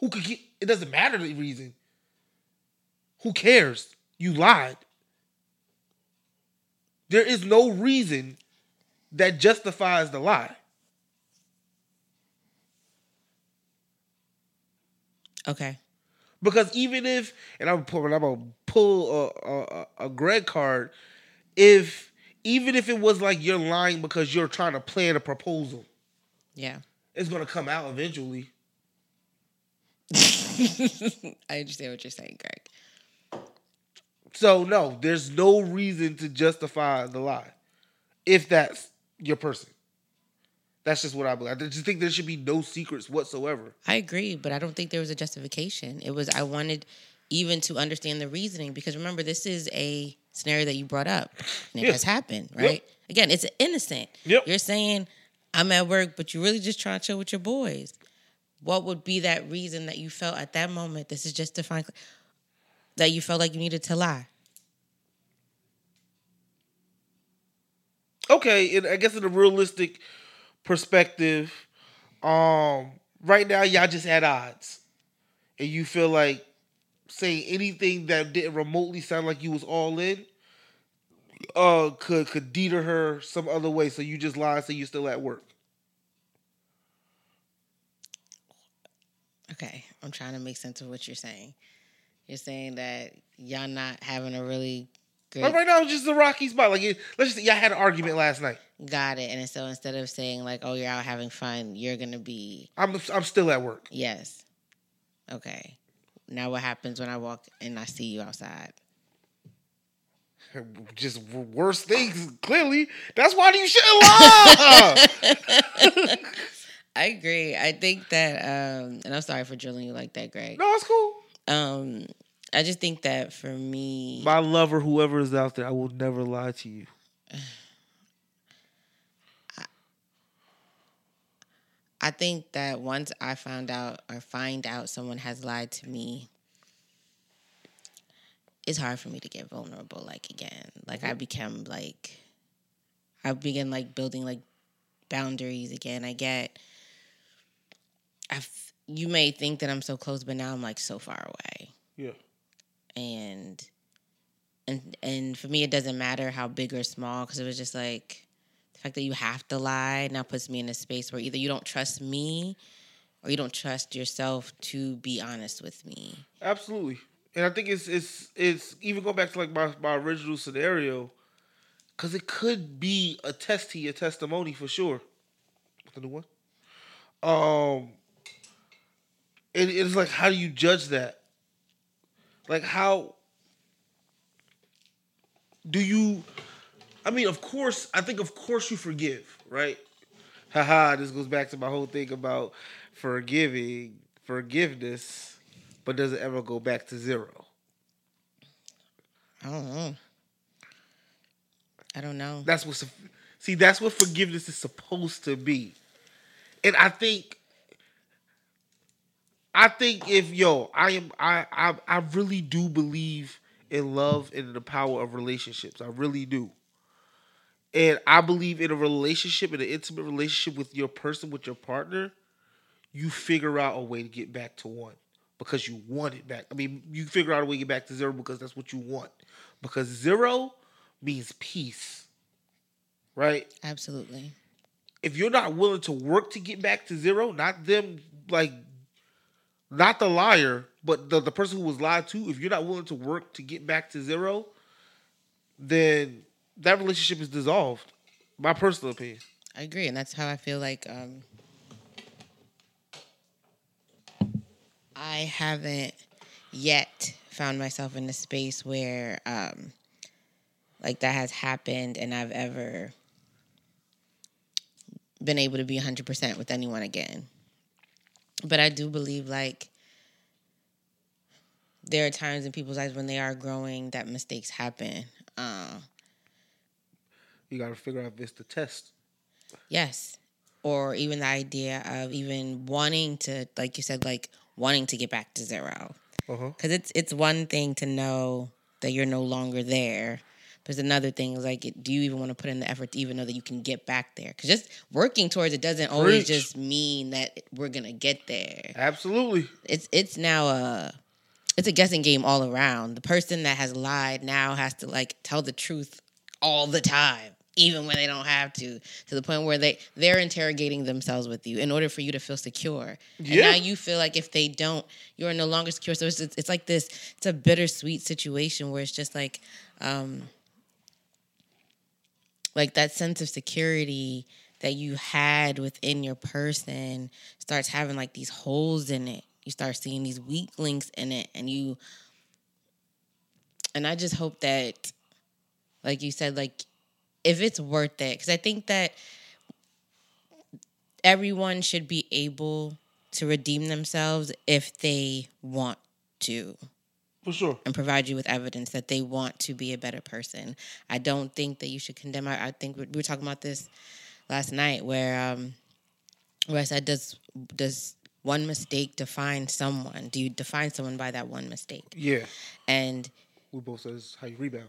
It doesn't matter the reason. Who cares? You lied. There is no reason that justifies the lie. Okay. Because even if, and I'm gonna pull a Greg card, even if it was like you're lying because you're trying to plan a proposal, yeah, it's gonna come out eventually. I understand what you're saying, Greg. So no, there's no reason to justify the lie. if that's your person. That's just what I believe. I just think there should be no secrets whatsoever. I agree, but I don't think there was a justification. It was, I wanted even to understand the reasoning, because remember, this is a scenario that you brought up, and it has happened, right? Yep. Again, it's innocent. Yep. You're saying, I'm at work, but you're really just trying to chill with your boys. What would be that reason that you felt at that moment, this is just defined, that you felt like you needed to lie? Okay, and I guess in a realistic perspective, right now y'all just at odds, and you feel like saying anything that didn't remotely sound like you was all in could deter her some other way, so you just lied, so you're still at work. Okay, I'm trying to make sense of what you're saying. You're saying that y'all not having a really good... Right now, it's just a rocky spot. Like, let's just say y'all had an argument last night. Got it. And so instead of saying, like, oh, you're out having fun, you're going to be... I'm still at work. Yes. Okay. Now what happens when I walk and I see you outside? Just worse things, clearly. That's why you shouldn't lie. I agree. I think that... and I'm sorry for drilling you like that, Greg. No, it's cool. I just think that for me... My lover, whoever is out there, I will never lie to you. I think that once I find out someone has lied to me, it's hard for me to get vulnerable, like, again. Like, I begin building, like, boundaries again. You may think that I'm so close, but now I'm, like, so far away. Yeah. And for me, it doesn't matter how big or small, because it was just, like... The fact that you have to lie now puts me in a space where either you don't trust me or you don't trust yourself to be honest with me. Absolutely. And I think it's even going back to like my original scenario, because it could be a test to your testimony for sure. The new one. It's like, how do you judge that? Like, how do you... I mean, of course you forgive, right? Haha, this goes back to my whole thing about forgiveness, but does it ever go back to zero? I don't know. That's what forgiveness is supposed to be. And I think I really do believe in love and in the power of relationships. I really do. And I believe in a relationship, in an intimate relationship with your person, with your partner, you figure out a way to get back to one because you want it back. I mean, you figure out a way to get back to zero because that's what you want. Because zero means peace, right? Absolutely. If you're not willing to work to get back to zero, not them, like, not the liar, but the person who was lied to, if you're not willing to work to get back to zero, then... that relationship is dissolved. My personal opinion. I agree, and that's how I feel like I haven't yet found myself in a space where like that has happened, and I've ever been able to be 100% with anyone again. But I do believe like there are times in people's lives when they are growing that mistakes happen. You got to figure out if it's the test. Yes. Or even the idea of even wanting to, like you said, like wanting to get back to zero. Uh-huh. Because it's one thing to know that you're no longer there. But it's another thing. It's like, do you even want to put in the effort to even know that you can get back there? Because just working towards it doesn't always just mean that we're going to get there. Absolutely. It's now a guessing game all around. The person that has lied now has to like tell the truth all the time, even when they don't have to the point where they're interrogating themselves with you in order for you to feel secure. Yeah. And now you feel like if they don't, you're no longer secure. So it's like this, it's a bittersweet situation where it's just like that sense of security that you had within your person starts having like these holes in it. You start seeing these weak links in it, and I just hope that, like you said, like if it's worth it. Because I think that everyone should be able to redeem themselves if they want to. For sure. And provide you with evidence that they want to be a better person. I don't think that you should condemn. I think we were talking about this last night where I said, does one mistake define someone? Do you define someone by that one mistake? Yeah. And we both said it's how you rebound.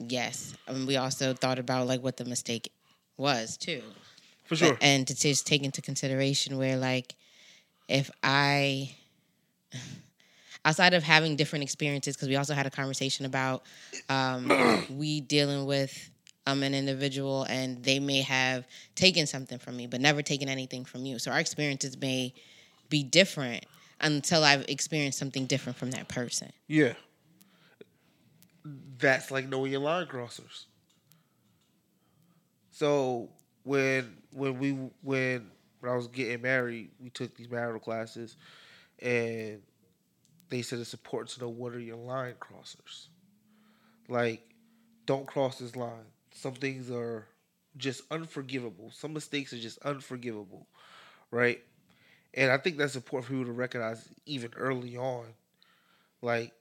Yes. I mean, we also thought about like what the mistake was too. For sure. But, and to just take into consideration where like if I... Outside of having different experiences, because we also had a conversation about we dealing with an individual and they may have taken something from me but never taken anything from you. So our experiences may be different until I've experienced something different from that person. Yeah. That's like knowing your line crossers. So when I was getting married, we took these marital classes and they said it's important to know what are your line crossers. Like, don't cross this line. Some things are just unforgivable. Some mistakes are just unforgivable, right? And I think that's important for people to recognize even early on. Like,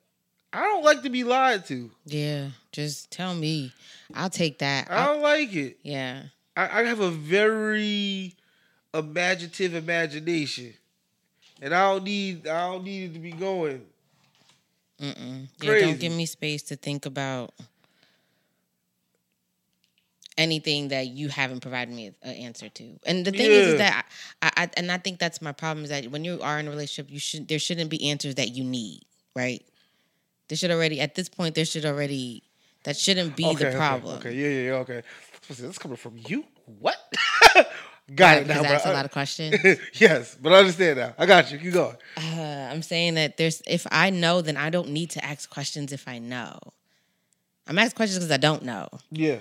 I don't like to be lied to. Yeah, just tell me. I'll take that. I don't like it. Yeah. I have a very imaginative imagination. And I don't need it to be going. Yeah, don't give me space to think about anything that you haven't provided me an answer to. And the thing is that I think that's my problem is that when you are in a relationship, there shouldn't be answers that you need, right? That shouldn't be the problem. Okay. That's coming from you? What? Got it now. Because I asked a lot of questions. Yes, but I understand now. I got you. Keep going. I'm saying that if I know, then I don't need to ask questions if I know. I'm asking questions because I don't know. Yeah.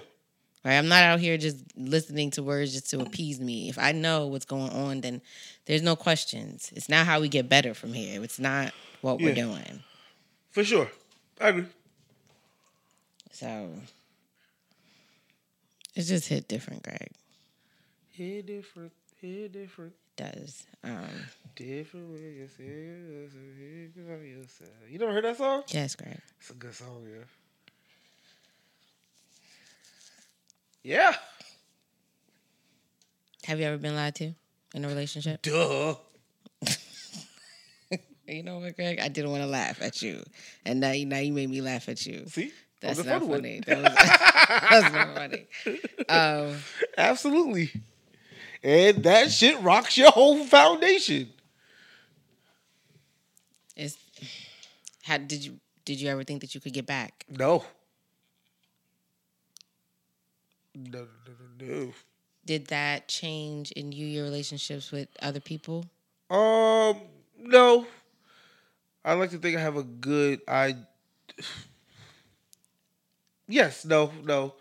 Right? I'm not out here just listening to words just to appease me. If I know what's going on, then there's no questions. It's not how we get better from here. It's not what we're doing. For sure. I agree. So, it just hit different, Greg. Hit different. It does. Different way you see yourself. You never heard that song? Yes, Greg. It's a good song, yeah. Yeah. Have you ever been lied to in a relationship? Duh. You know what, Greg? I didn't want to laugh at you. And now you made me laugh at you. See? That's not funny. That was not funny. Absolutely. And that shit rocks your whole foundation. Did you ever think that you could get back? No. Did that change in your relationships with other people? No. I like to think I have a good Yes, no.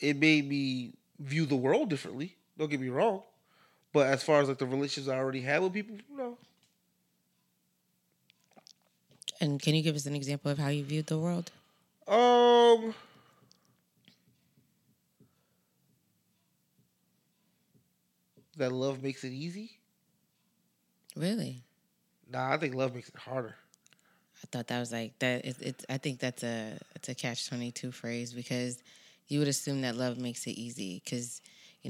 It made me view the world differently. Don't get me wrong. But as far as like the relationships I already had with people, no. And can you give us an example of how you viewed the world? That love makes it easy? Really? Nah, I think love makes it harder. I thought that was like that. I think that's a catch-22 phrase because you would assume that love makes it easy. Because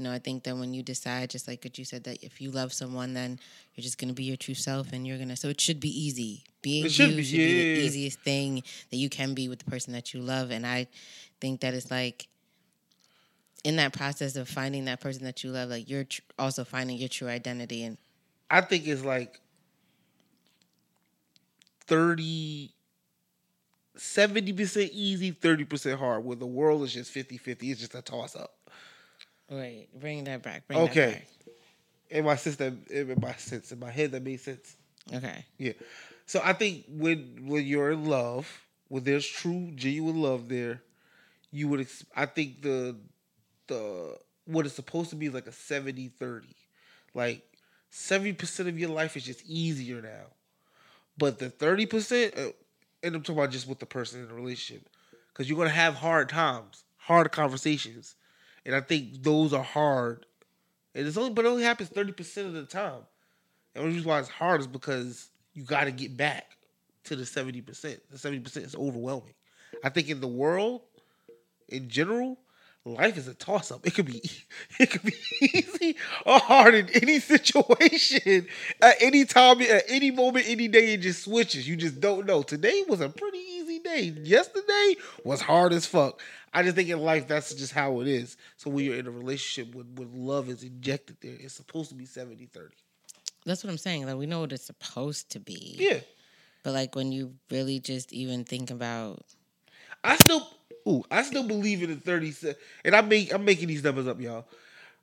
I think that when you decide, just like what you said, that if you love someone, then you're just gonna be your true self, and you're gonna. So it should be easy. Being you should be the easiest thing that you can be with the person that you love. And I think that it's like in that process of finding that person that you love, like you're also finding your true identity. And I think it's like 70% easy, 30% hard, where the world is just 50-50. It's just a toss-up. Wait, bring that back. Okay. In my head, that made sense. Okay. Yeah. So I think when you're in love, when there's true, genuine love there, you would... I think the what it's supposed to be is like a 70-30. Like, 70% of your life is just easier now. But the 30%, and I'm talking about just with the person in the relationship, because you're going to have hard times. hard conversations. And I think those are hard. And it's only, but it only happens 30% of the time. And the reason why it's hard is because you got to get back to the 70%. The 70% is overwhelming. I think in the world, in general, life is a toss-up. It could be easy or hard in any situation, at any time, at any moment, any day. It just switches. You just don't know. Today was a pretty easy day. Yesterday was hard as fuck. I just think in life that's just how it is. So when you're in a relationship with love is injected there, it's supposed to be 70-30. That's what I'm saying. Like, we know what it's supposed to be. Yeah. But like when you really just even think about, I still believe in the 30, and I'm making these numbers up, y'all.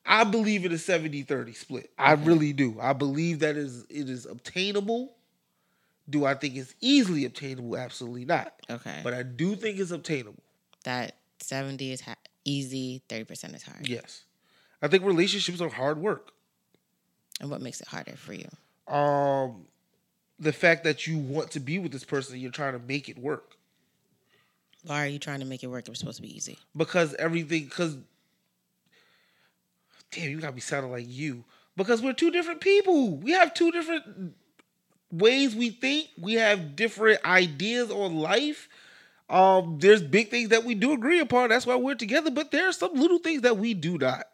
I believe in a 70-30 split. Okay. I really do. I believe that it is obtainable. Do I think it's easily obtainable? Absolutely not. Okay. But I do think it's obtainable. That 70 is easy, 30% is hard. Yes. I think relationships are hard work. And what makes it harder for you? The fact that you want to be with this person, you're trying to make it work. Why are you trying to make it work if it's supposed to be easy? Because damn, you got me sounding like you. Because we're two different people. We have two different ways we think. We have different ideas on life. There's big things that we do agree upon. That's why we're together. But there are some little things that we do not.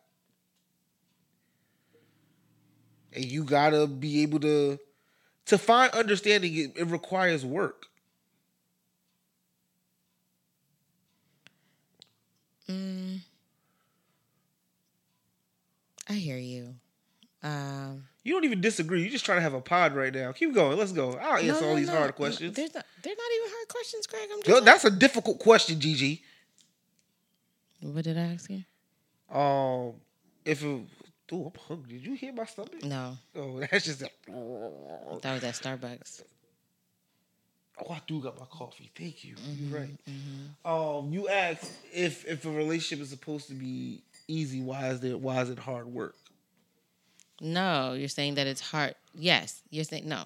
And you got to be able to find understanding. It requires work. I hear you. You don't even disagree. You're just trying to have a pod right now. Keep going. Let's go. I'll answer hard questions. They're not even hard questions, Craig. That's a difficult question, Gigi. What did I ask you? I'm hungry. Did you hear my stomach? No. Oh, that's just that was at Starbucks. Oh, I do got my coffee. Thank you. Mm-hmm, you're right. Mm-hmm. You asked if a relationship is supposed to be easy, why is it hard work? No, you're saying that it's hard. Yes, you're saying no.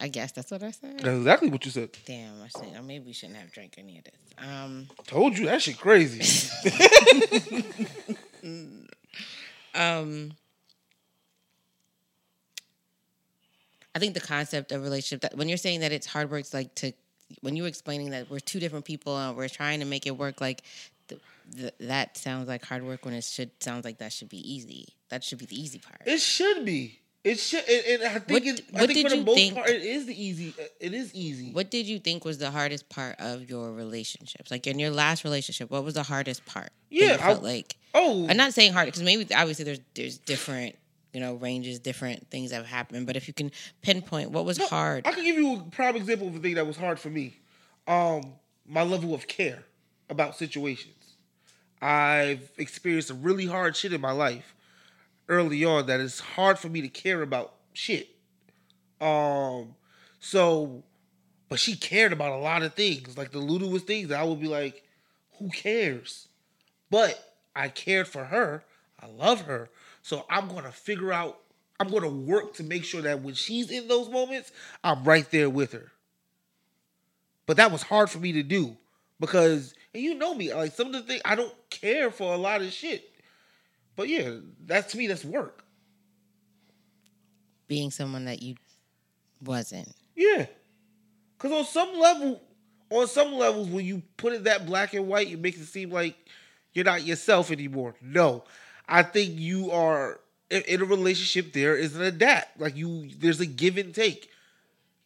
I guess that's what I said. That's exactly what you said. Damn, I said maybe we shouldn't have drank any of this. Told you that shit crazy. I think the concept of relationship, that when you're saying that it's hard work, it's like when you were explaining that we're two different people and we're trying to make it work, like that sounds like hard work when it sounds like that should be easy. That should be the easy part. It should be. It should. And I think for the most part, it is easy. What did you think was the hardest part of your relationships? Like in your last relationship, what was the hardest part? Yeah, I'm not saying hard because maybe obviously there's different, you know, ranges, different things that have happened. But if you can pinpoint what was hard. I can give you a prime example of a thing that was hard for me. My level of care about situations. I've experienced some really hard shit in my life early on that it's hard for me to care about shit. But she cared about a lot of things, like the littlest things that I would be like, who cares? But I cared for her. I love her. So I'm going to work to make sure that when she's in those moments, I'm right there with her. But that was hard for me to do because, and you know me, like some of the things, I don't care for a lot of shit. But yeah, to me, that's work. Being someone that you wasn't. Yeah. Because on some levels, when you put it that black and white, it makes it seem like you're not yourself anymore. No. I think you are in a relationship. There is an adapt, like there's a give and take.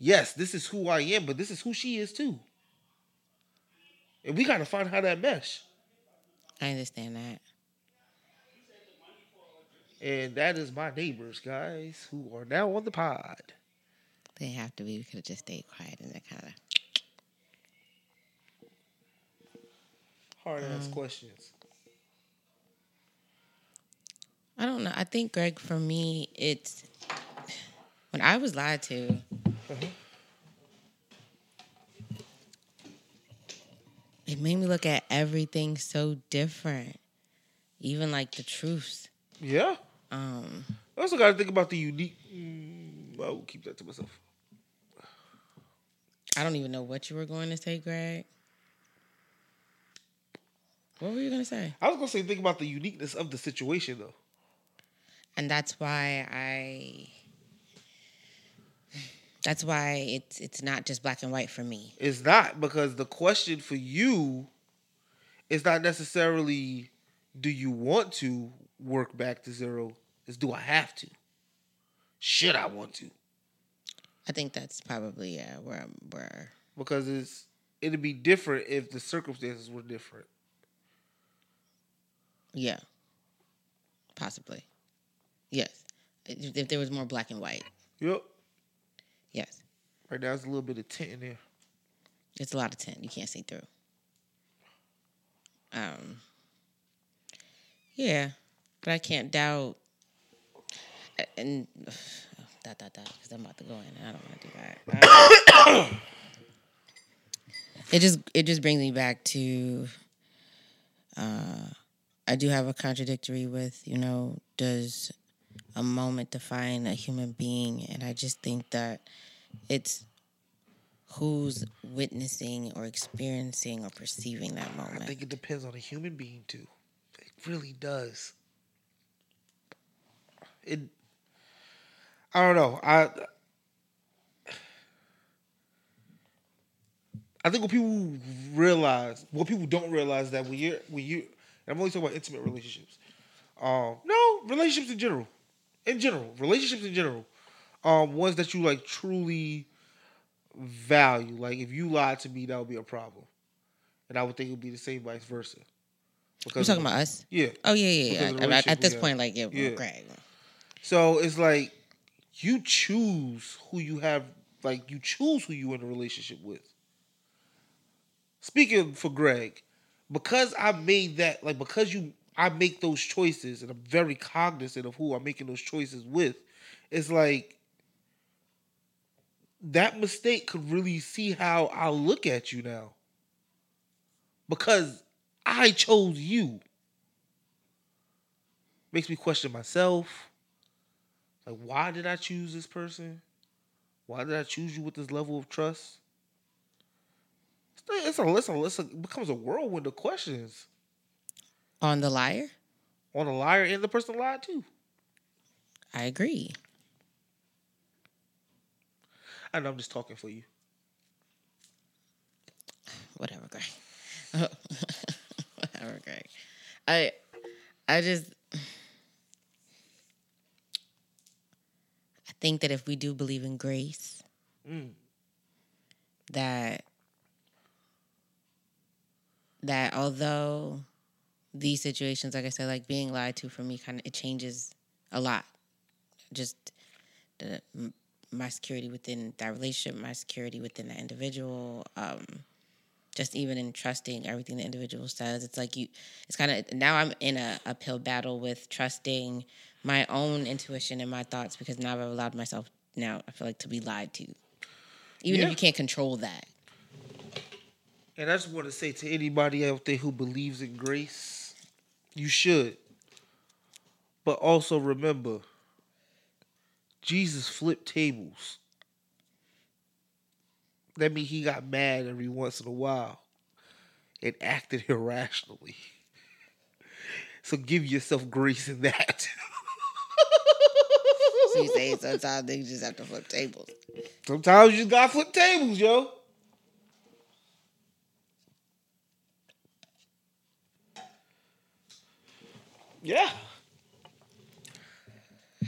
Yes, this is who I am, but this is who she is too, and we gotta find how that mesh. I understand that, and that is my neighbors, guys, who are now on the pod. They have to be. We could have just stayed quiet and that kind of hard ass questions. I don't know. I think, Greg, for me, it's when I was lied to. Uh-huh. It made me look at everything so different, even like the truths. Yeah. I also got to think about the unique. I will keep that to myself. I don't even know what you were going to say, Greg. What were you going to say? I was going to say, think about the uniqueness of the situation, though. And that's why it's not just black and white for me. It's not, because the question for you is not necessarily do you want to work back to zero? It's do I have to? Should I want to? I think that's probably where because it'd be different if the circumstances were different. Yeah. Possibly. Yes. If there was more black and white. Yep. Yes. Right now, there's a little bit of tint in there. It's a lot of tint. You can't see through. Yeah. But I can't doubt. And because I'm about to go in and I don't want to do that. It just brings me back to I do have a contradictory with, does a moment define a human being? And I just think that it's who's witnessing or experiencing or perceiving that moment. I think it depends on a human being too. It really does. I don't know. I think what people don't realize that when you, and I'm only talking about intimate relationships. No, relationships in general. Ones that you like truly value. Like if you lied to me, that would be a problem, and I would think it would be the same vice versa. Because you're talking about us? Yeah. Oh yeah. I mean, at this point, we're Greg. So it's like you choose who you have, like you choose who you're in a relationship with. Speaking for Greg, I make those choices and I'm very cognizant of who I'm making those choices with, it's like that mistake could really see how I look at you now. Because I chose you. Makes me question myself. Like, why did I choose this person? Why did I choose you with this level of trust? It becomes a whirlwind of questions. On the liar? On the liar and the person lied too. I agree. I know I'm just talking for you. Whatever, Greg. Whatever, Greg. I think that if we do believe in grace, that although these situations, like I said, like being lied to for me, it changes a lot. Just my security within that relationship, my security within that individual, just even in trusting everything the individual says. It's like it's now I'm in a uphill battle with trusting my own intuition and my thoughts, because now I've allowed myself, now I feel like, to be lied to. Even if you can't control that. And I just want to say to anybody out there who believes in grace, you should. But also remember, Jesus flipped tables. That means he got mad every once in a while and acted irrationally. So give yourself grace in that. So you say sometimes they just have to flip tables. Sometimes you just gotta flip tables, yo. Yeah.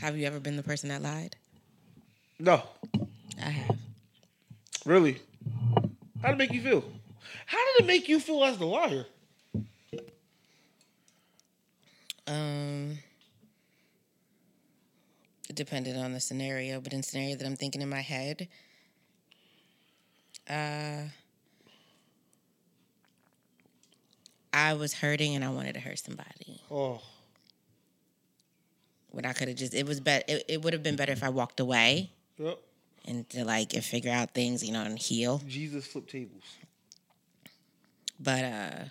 Have you ever been the person that lied? No. I have. Really? How did it make you feel? How did it make you feel as the liar? It depended on the scenario, but in the scenario that I'm thinking in my head, I was hurting and I wanted to hurt somebody. Oh. When I could have just, it would have been better if I walked away. Yep. And to and figure out things, and heal. Jesus flipped tables. But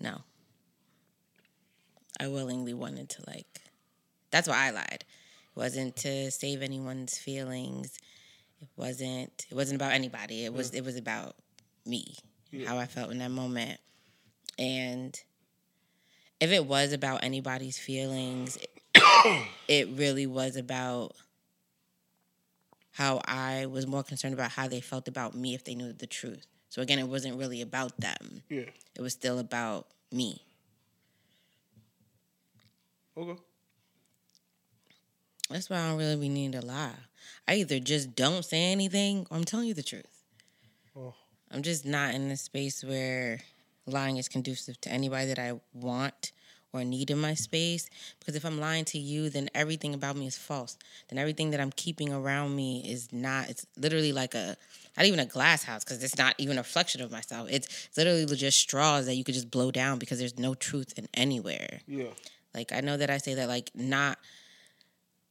no. I willingly wanted to that's why I lied. It wasn't to save anyone's feelings. It wasn't about anybody. It was about me. Yeah. How I felt in that moment. And if it was about anybody's feelings, it really was about how I was more concerned about how they felt about me if they knew the truth. So again, it wasn't really about them. Yeah. It was still about me. Okay. That's why I don't really need to lie. I either just don't say anything or I'm telling you the truth. Oh. I'm just not in a space where lying is conducive to anybody that I want or need in my space. Because if I'm lying to you, then everything about me is false. Then everything that I'm keeping around me is not. It's literally like a, not even a glass house, because it's not even a reflection of myself. It's literally just straws that you could just blow down because there's no truth in anywhere. Yeah. Like, I know that I say that, like, not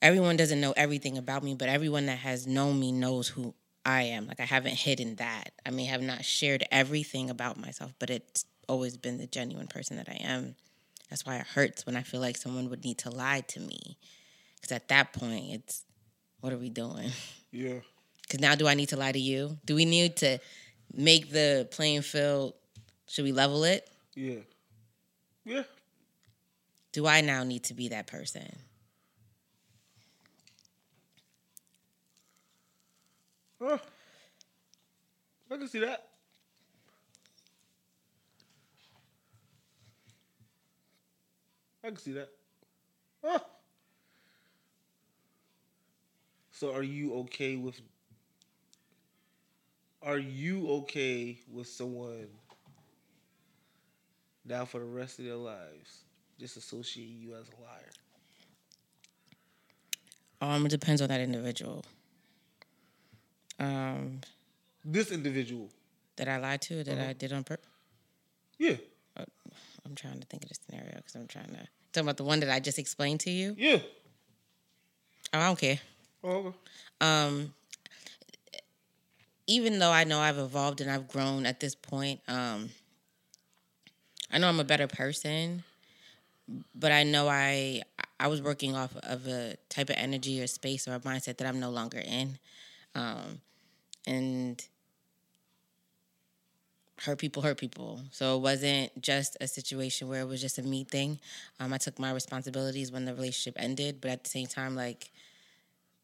everyone doesn't know everything about me, but everyone that has known me knows who I am. Like, I haven't hidden that. I may have not shared everything about myself, but it's always been the genuine person that I am. That's why it hurts when I feel like someone would need to lie to me. Because at that point, it's, what are we doing? Yeah. Because now do I need to lie to you? Do we need to make the playing field, should we level it? Yeah. Yeah. Do I now need to be that person? Huh. I can see that. I can see that. Huh. So are you okay with someone now for the rest of their lives just associate you as a liar? It depends on that individual. This individual that I lied to, that I did on purpose. Yeah. I'm trying to think of the scenario because I'm trying to talking about the one that I just explained to you. Yeah. Oh, I don't care. Oh. Even though I know I've evolved and I've grown at this point, I know I'm a better person. But I know I was working off of a type of energy or space or a mindset that I'm no longer in. And hurt people. So it wasn't just a situation where it was just a me thing. I took my responsibilities when the relationship ended. But at the same time, like,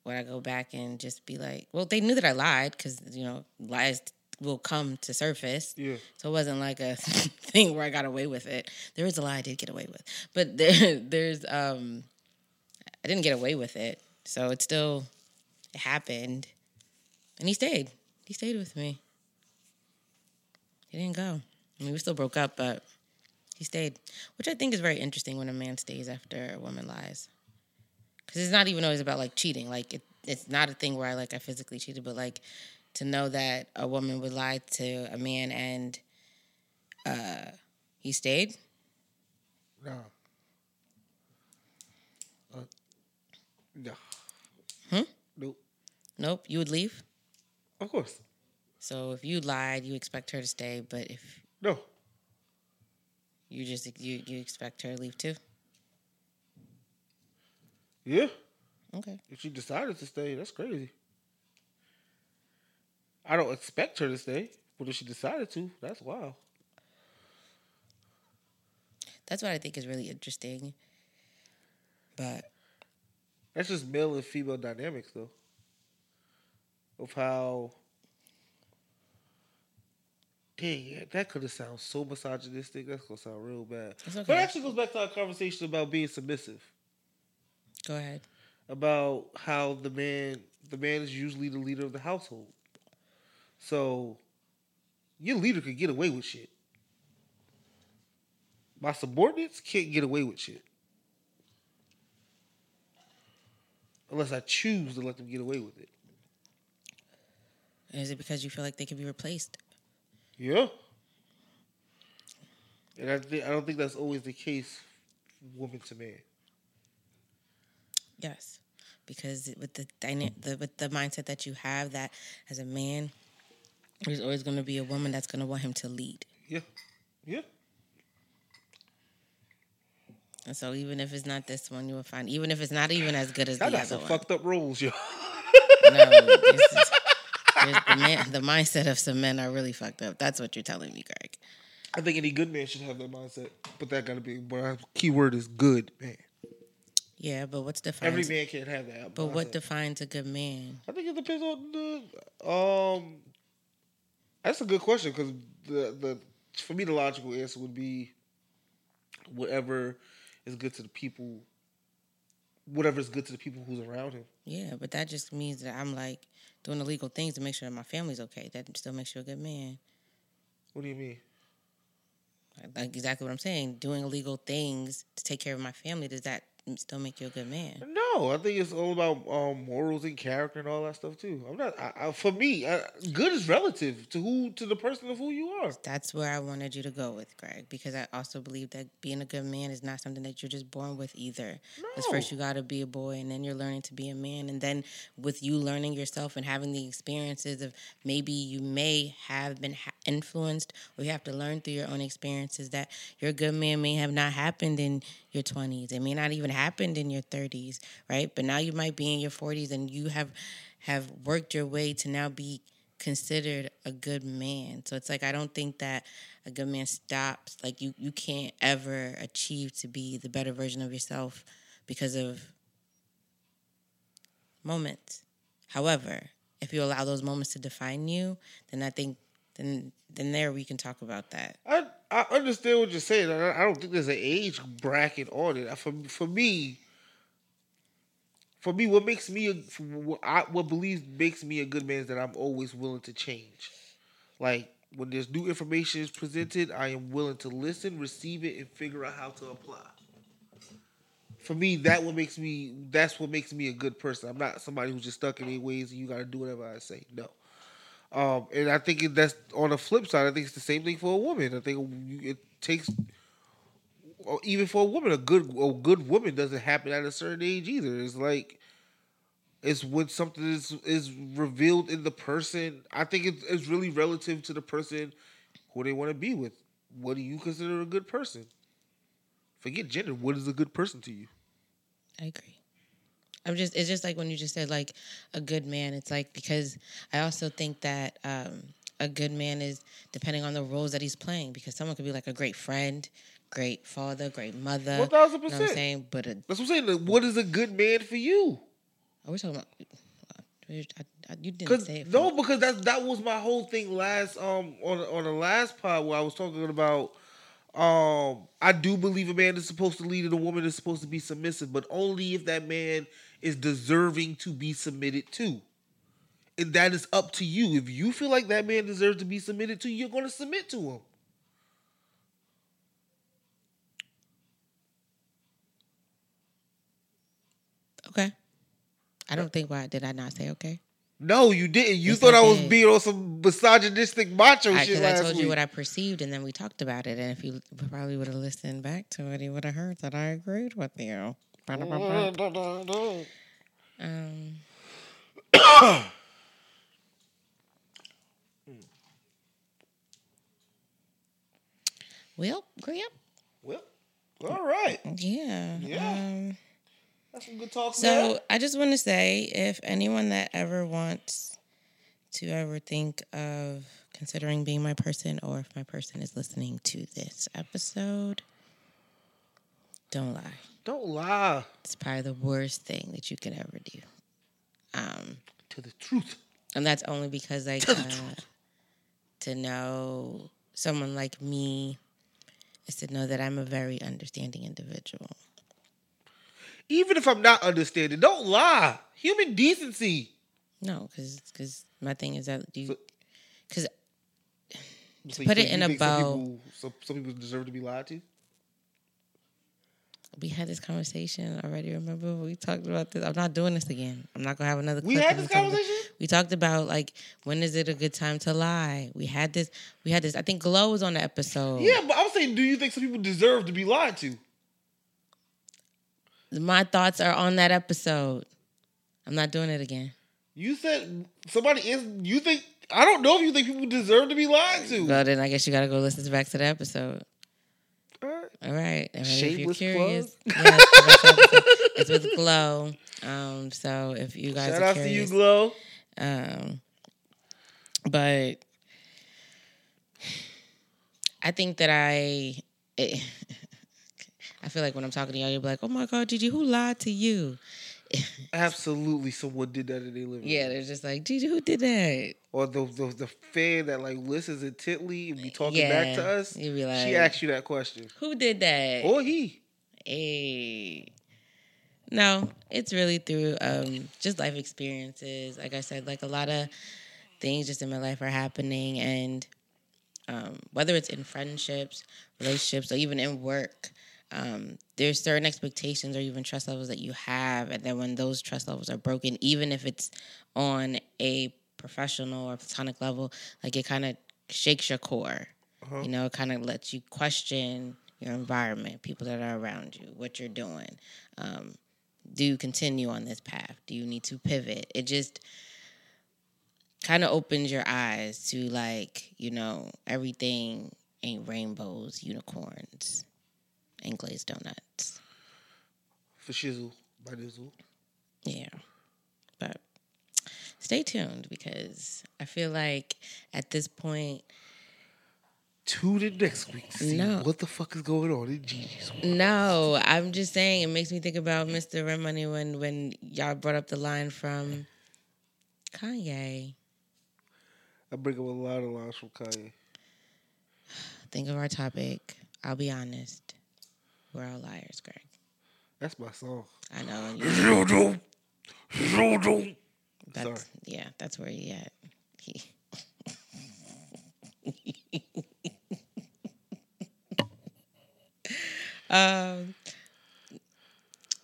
would I go back and just be like, well, they knew that I lied because, you know, lies will come to surface. Yeah. So it wasn't like a thing where I got away with it. There is a lie I did get away with. But there's I didn't get away with it. So it still happened. And he stayed. He stayed with me. He didn't go. I mean, we still broke up, but he stayed. Which I think is very interesting when a man stays after a woman lies. Because it's not even always about, like, cheating. Like, it's not a thing where I physically cheated, but, like, to know that a woman would lie to a man and he stayed? No. No. Hmm? Nope. You would leave? Of course. So if you lied, you expect her to stay, but if... No. You just... You expect her to leave too? Yeah. Okay. If she decided to stay, that's crazy. I don't expect her to stay, but if she decided to, that's wild. That's what I think is really interesting. But... That's just male and female dynamics, though. Of how... Dang, that could have sounded so misogynistic. That's going to sound real bad. Okay. But it actually goes back to our conversation about being submissive. Go ahead. About how the man is usually the leader of the household. So, your leader could get away with shit. My subordinates can't get away with shit. Unless I choose to let them get away with it. Is it because you feel like they can be replaced? Yeah. And I don't think that's always the case, woman to man. Yes. Because with the mindset that you have, that as a man, there's always going to be a woman that's going to want him to lead. Yeah. Yeah. And so even if it's not this one, you will find, even if it's not even as good as the other one. That got some fucked up rules, yo. No, this is... The mindset of some men are really fucked up. That's what you're telling me, Greg. I think any good man should have that mindset, but that gotta be what key word is good man. Yeah, but what's defined? Every man can't have that. But mindset. What defines a good man? I think it depends on the. That's a good question because the for me the logical answer would be whatever is good to the people. Whatever is good to the people who's around him. Yeah, but that just means that I'm like doing illegal things to make sure that my family's okay. That still makes you a good man. What do you mean? Like exactly what I'm saying. Doing illegal things to take care of my family, does that still make you a good man? No, I think it's all about morals and character and all that stuff too. I'm not. For me, good is relative to who to the person of who you are. That's where I wanted you to go with, Greg, because I also believe that being a good man is not something that you're just born with either. Because first you got to be a boy, and then you're learning to be a man, and then with you learning yourself and having the experiences of maybe you may have been influenced, or you have to learn through your own experiences that your good man may have not happened in your 20s. It may not even happened in your 30s, right? But now you might be in your 40s and you have worked your way to now be considered a good man. So it's like, I don't think that a good man stops. Like you can't ever achieve to be the better version of yourself because of moments. However, if you allow those moments to define you, then I think then there we can talk about that. I understand what you're saying. I don't think there's an age bracket on it. For me, what believes makes me a good man is that I'm always willing to change. Like when there's new information is presented, I am willing to listen, receive it, and figure out how to apply. For me, that's what makes me a good person. I'm not somebody who's just stuck in their ways and you got to do whatever I say. No. And I think that's on the flip side. I think it's the same thing for a woman. I think it takes, even for a woman, a good woman doesn't happen at a certain age either. It's like, it's when something is revealed in the person. I think it's really relative to the person who they want to be with. What do you consider a good person? Forget gender. What is a good person to you? I agree. It's just like when you just said like a good man, it's like, because I also think that a good man is depending on the roles that he's playing, because someone could be like a great friend, great father, great mother. 1,000%. You know what I'm saying? But that's what I'm saying. Like, what is a good man for you? Are we talking about, you didn't say it. No, because that was my whole thing last, on the last pod where I was talking about, I do believe a man is supposed to lead and a woman is supposed to be submissive, but only if that man is deserving to be submitted to. And that is up to you. If you feel like that man deserves to be submitted to, you're going to submit to him. Okay. I don't think, did I not say okay? No, you didn't. You thought I was being on some misogynistic macho shit last week. I told you what I perceived, and then we talked about it. And if you probably would have listened back to it, you would have heard that I agreed with you. Well, agree up. Well, all right. Yeah. That's some good talk. So I just want to say, if anyone that ever wants to ever think of considering being my person, or if my person is listening to this episode, don't lie. Don't lie. It's probably the worst thing that you could ever do. To the truth. And that's only because like to know someone like me is to know that I'm a very understanding individual. Even if I'm not understanding, don't lie. Human decency. No, because my thing is that you... Because so put it in a bow... Some people deserve to be lied to? We had this conversation already, remember? We talked about this. I'm not doing this again. I'm not going to have another... We had this conversation? We talked about, like, when is it a good time to lie? We had this... I think Glow was on the episode. Yeah, but I'm saying, do you think some people deserve to be lied to? My thoughts are on that episode. I'm not doing it again. You said you think, I don't know if you think people deserve to be lied to. Well, then I guess you got to go listen back to the episode. All right. And if you're curious, yes, it's with Glow. So if you guys shout are curious. Shout out to you, Glow. But... I I think that I feel like when I'm talking to y'all, you'll be like, oh my God, Gigi, who lied to you? Absolutely, someone did that in their living room. Yeah, they're just like, Gigi, who did that? Or the fan that like listens intently and be talking back to us. You'd be like, she asked you that question. Who did that? Or he. Hey. No, it's really through just life experiences. Like I said, like a lot of things just in my life are happening, and whether it's in friendships, relationships, or even in work, there's certain expectations or even trust levels that you have, and then when those trust levels are broken, even if it's on a professional or platonic level, like it kind of shakes your core. Uh-huh. You know, it kind of lets you question your environment, people that are around you, what you're doing. Do you continue on this path? Do you need to pivot? It just kind of opens your eyes to, like, you know, everything ain't rainbows, unicorns, and glazed donuts. For shizzle, by dizzle. Yeah. But stay tuned, because I feel like at this point... Tune in next week to see what the fuck is going on in Gigi's world. No, I'm just saying, it makes me think about Mr. Ren Money when y'all brought up the line from Kanye. I bring up a lot of lines from Kanye. Think of our topic. I'll be honest. We're all liars, Greg. That's my song. I know. You Sorry. Yeah, that's where he at.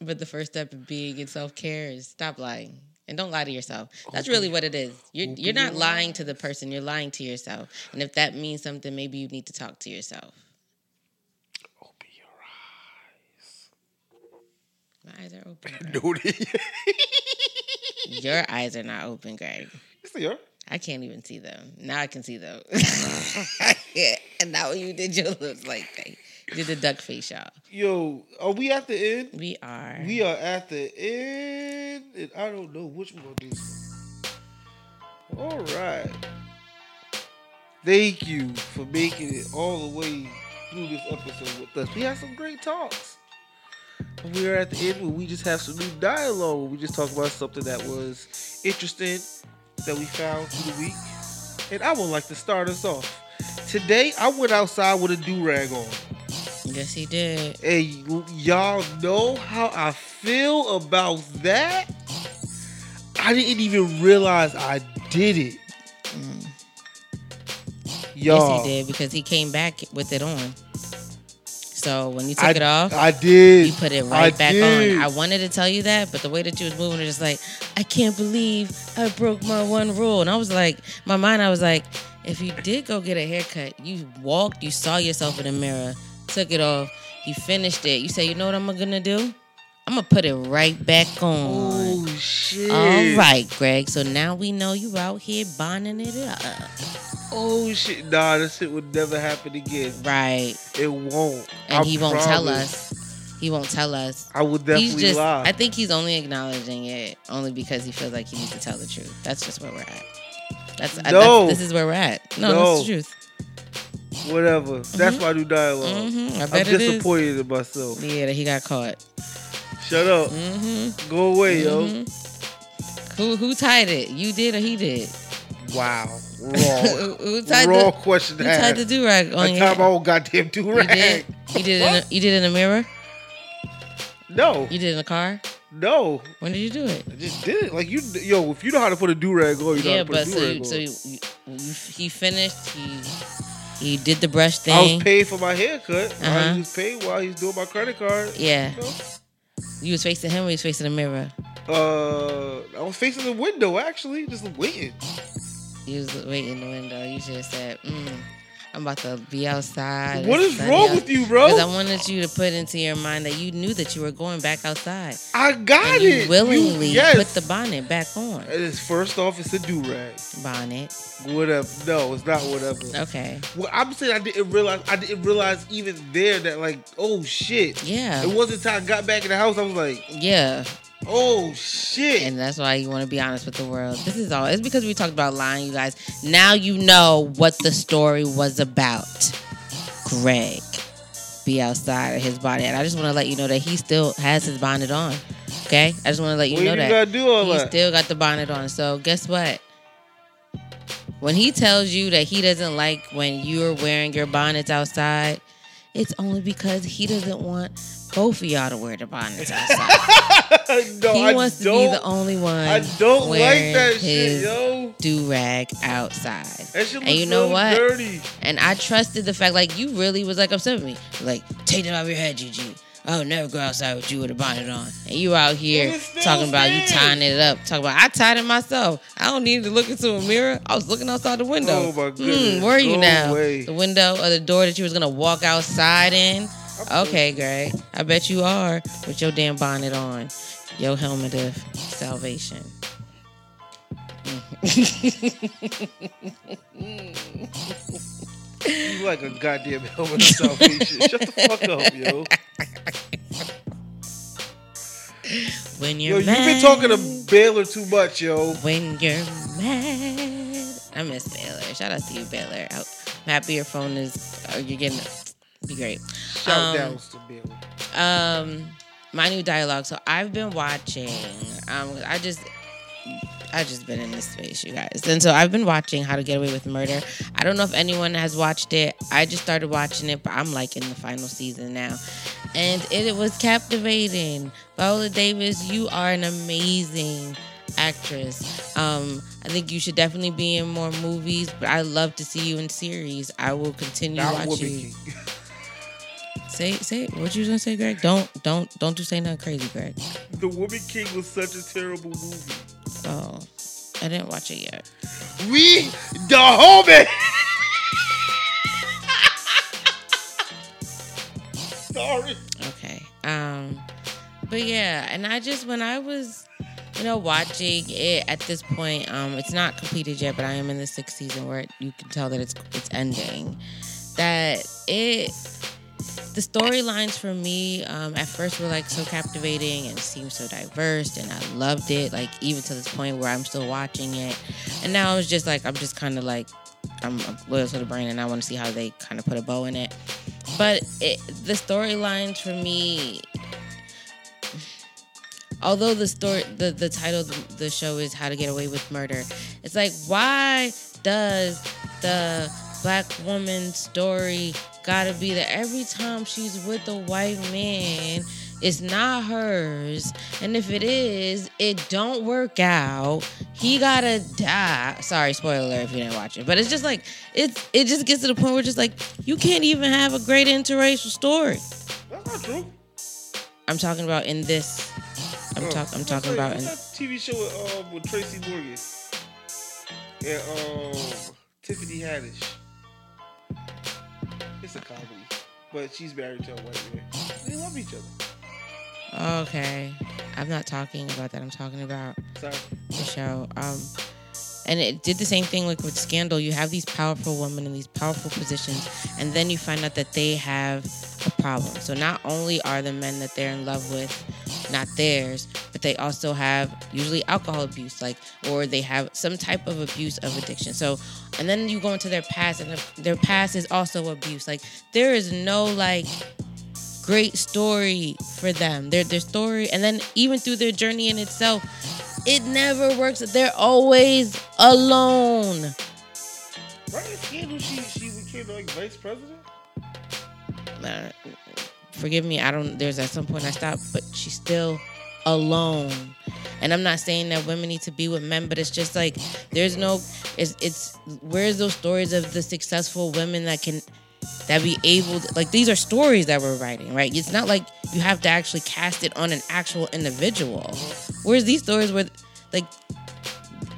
But the first step of being in self-care is stop lying. And don't lie to yourself. That's really what it is. You're not lying to the person. You're lying to yourself. And if that means something, maybe you need to talk to yourself. Open your eyes. My eyes are open. Dude. Your eyes are not open, Greg. Yes, they are. I can't even see them. Now I can see them. And now you did your lips like that. You did the duck face, y'all. Yo, are we at the end? We are. We are at the end. And I don't know which one is. All right. Thank you for making it all the way through this episode with us. We had some great talks. We are at the end where we just have some new dialogue, where we just talk about something that was interesting that we found through the week. And I would like to start us off. Today, I went outside with a do-rag on. Yes, he did. And y'all know how I feel about that? I didn't even realize I did it. Mm. Y'all. Yes, he did, because he came back with it on. So when you took it off, I did. You put it right back on. I wanted to tell you that, but the way that you was moving, it was just like, I can't believe I broke my one rule. And I was like, my mind, I was like, if you did go get a haircut, you walked, you saw yourself in the mirror, took it off, you finished it. You say, you know what I'm going to do? I'm going to put it right back on. Oh, shit. All right, Greg. So now we know you out here bonding it up. Oh, shit. Nah, this shit would never happen again. Right. It won't. And he won't tell us. He won't tell us. I would definitely lie. I think he's only acknowledging it only because he feels like he needs to tell the truth. That's just where we're at. This is where we're at. No, that's the truth. Whatever. Mm-hmm. That's my new dialogue. Mm-hmm. I bet I'm disappointed in myself. Yeah, that he got caught. Shut up. Mm-hmm. Go away, yo. Who tied it? You did or he did? Wow. Wrong question to ask. Who tied the do-rag on you? I tied my own goddamn do-rag. You did it in the mirror? No. You did it in the car? No. When did you do it? I just did it. Like, yo, if you know how to put a do-rag on, you know how to put a do-rag on. Yeah, but so he finished, he did the brush thing. I was paid for my haircut. Uh-huh. I was paid while he was doing my credit card. Yeah. You know? You was facing him or you was facing the mirror? I was facing the window, actually. Just waiting. You was waiting in the window. You should have said, I'm about to be outside. What is wrong with you, bro? Because I wanted you to put into your mind that you knew that you were going back outside. I got it. You willingly put the bonnet back on. First off, it's a do-rag. Bonnet. Whatever. No, it's not whatever. Okay. Well, I'm saying I didn't realize even there that, like, oh, shit. Yeah. It wasn't until I got back in the house, I was like. Yeah. Oh, shit. And that's why you want to be honest with the world. This is all. It's because we talked about lying, you guys. Now you know what the story was about. Greg be outside of his bonnet. And I just want to let you know that he still has his bonnet on. Okay? I just want to let you know that. Gotta do all he still got the bonnet on. So guess what? When he tells you that he doesn't like when you're wearing your bonnets outside, it's only because he doesn't want both of y'all to wear the bonnets outside. He wants to be the only one. I don't like that shit, yo. Do-rag outside. That shit looks so dirty. And I trusted the fact, like, you really was like upset with me. Like, take it off your head, Gigi. I would never go outside with you with a bonnet on. And you out here talking about you tying it up. Talking about, I tied it myself. I don't need to look into a mirror. I was looking outside the window. Oh, my goodness. Where are you now? Away. The window or the door that you was going to walk outside in? Okay, Greg. I bet you are with your damn bonnet on. Your helmet of salvation. You like a goddamn helmet of salvation. Shut the fuck up, yo. When you're mad, you've been talking to Baylor too much, yo. When you're mad, I miss Baylor. Shout out to you, Baylor. I'm happy your phone is. You're getting be great. Shout outs to Baylor. My new dialogue. So I've been watching. I just been in this space, you guys. And so I've been watching How to Get Away with Murder. I don't know if anyone has watched it. I just started watching it, but I'm like in the final season now. And it was captivating. Viola Davis, you are an amazing actress. I think you should definitely be in more movies, but I love to see you in series. I will continue watching. Say what you was gonna say, Greg? Don't say nothing crazy, Greg. The Woman King was such a terrible movie. Oh, I didn't watch it yet. We the homie. Sorry. Okay. But yeah, and I just when I was, watching it at this point, it's not completed yet, but I am in the 6th season where you can tell that it's ending. The storylines for me at first were like so captivating and seemed so diverse, and I loved it. Like even to this point where I'm still watching it, and now it's just like I'm just kind of like I'm loyal to the brand, and I want to see how they kind of put a bow in it. But the storylines for me, although the title of the show is How to Get Away with Murder, it's like why does the Black woman's story gotta be that every time she's with a white man, it's not hers. And if it is, it don't work out. He gotta die. Sorry, spoiler alert if you didn't watch it. But it's just like, it just gets to the point where it's just like, you can't even have a great interracial story. That's not true. I'm talking about in this. I'm talking about in... That's a TV show with Tracy Morgan. Yeah, Tiffany Haddish. It's a comedy, but she's married to a white man. They love each other. Okay, I'm not talking about that. I'm talking about the show. And it did the same thing like with Scandal. You have these powerful women in these powerful positions, and then you find out that they have a problem. So not only are the men that they're in love with not theirs, but they also have usually alcohol abuse, or they have some type of abuse of addiction. So, and then you go into their past, and their past is also abuse. Like there is no great story for them. Their story, and then even through their journey in itself, it never works. They're always alone. Right in Scandal, she became vice president. Forgive me, there's at some point I stopped, but she's still alone. And I'm not saying that women need to be with men, but it's just like there's no where's those stories of the successful women that be able to, these are stories that we're writing, right? It's not like you have to actually cast it on an actual individual. Where's these stories where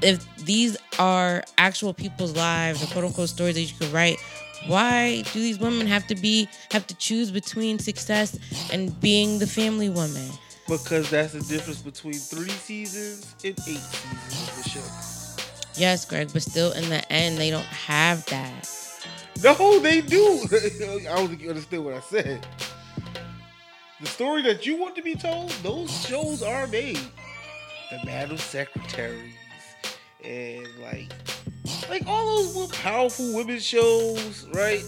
if these are actual people's lives or quote unquote stories that you could write, why do these women have to choose between success and being the family woman? Because that's the difference between 3 seasons and 8 seasons of the show. Yes, Greg, but still in the end, they don't have that. No, they do. I don't think you understand what I said. The story that you want to be told, those shows are made. The Madam Secretaries and all those powerful women shows, right?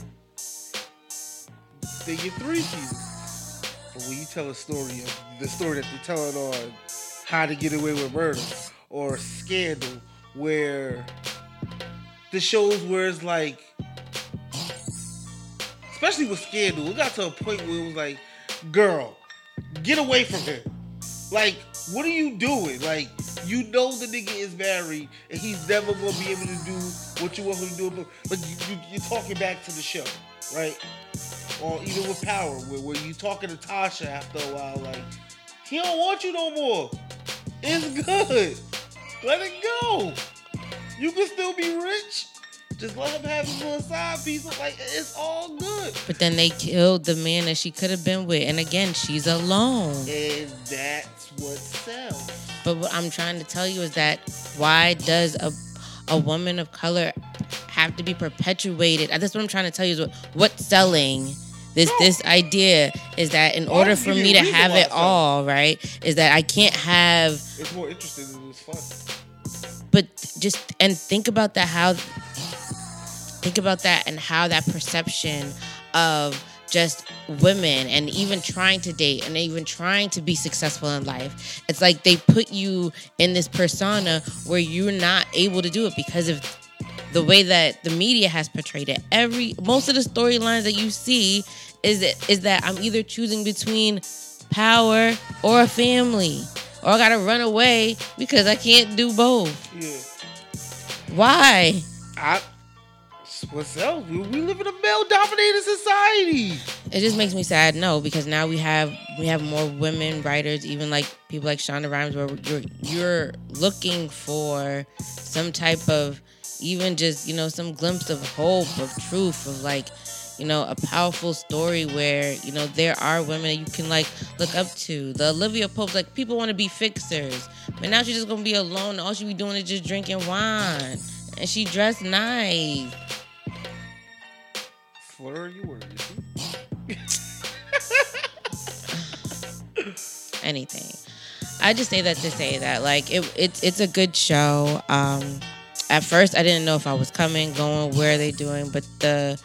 they give three to you. But when you tell a story, the story that they're telling on How to Get Away with Murder or Scandal, where the shows where it's like, especially with Scandal, it got to a point where it was like, girl, get away from him. Like, what are you doing? Like, you know the nigga is married and he's never going to be able to do what you want him to do. Like, you're talking back to the show, right? Or even with Power, where you talking to Tasha after a while, like, he don't want you no more. It's good. Let it go. You can still be rich. Just let him have his little side piece. Like, it's all good. But then they killed the man that she could have been with. And again, she's alone. And that's what sells. But what I'm trying to tell you is that why does a woman of color have to be perpetuated? That's what I'm trying to tell you is what's selling. This idea is that in order for me to have it all, right, is that I can't have... It's more interesting than it's fun. But just... And think about that and how that perception of just women and even trying to date and even trying to be successful in life. It's like they put you in this persona where you're not able to do it because of the way that the media has portrayed it. Most of the storylines that you see is that I'm either choosing between power or a family, or I gotta run away because I can't do both. Yeah. Why? What's up? We live in a male-dominated society. It just makes me sad, no, because now we have more women writers, even like people like Shonda Rhimes, where you're looking for some type of, even just, you know, some glimpse of hope, of truth, of, like, you know, a powerful story where, you know, there are women that you can, like, look up to. The Olivia Pope, like, people want to be fixers. But now she's just going to be alone. All she be doing is just drinking wine. And she dressed nice. Slur you were, anything. I just say that to say that, like, it's a good show. At first, I didn't know if I was coming, going, where are they doing, but the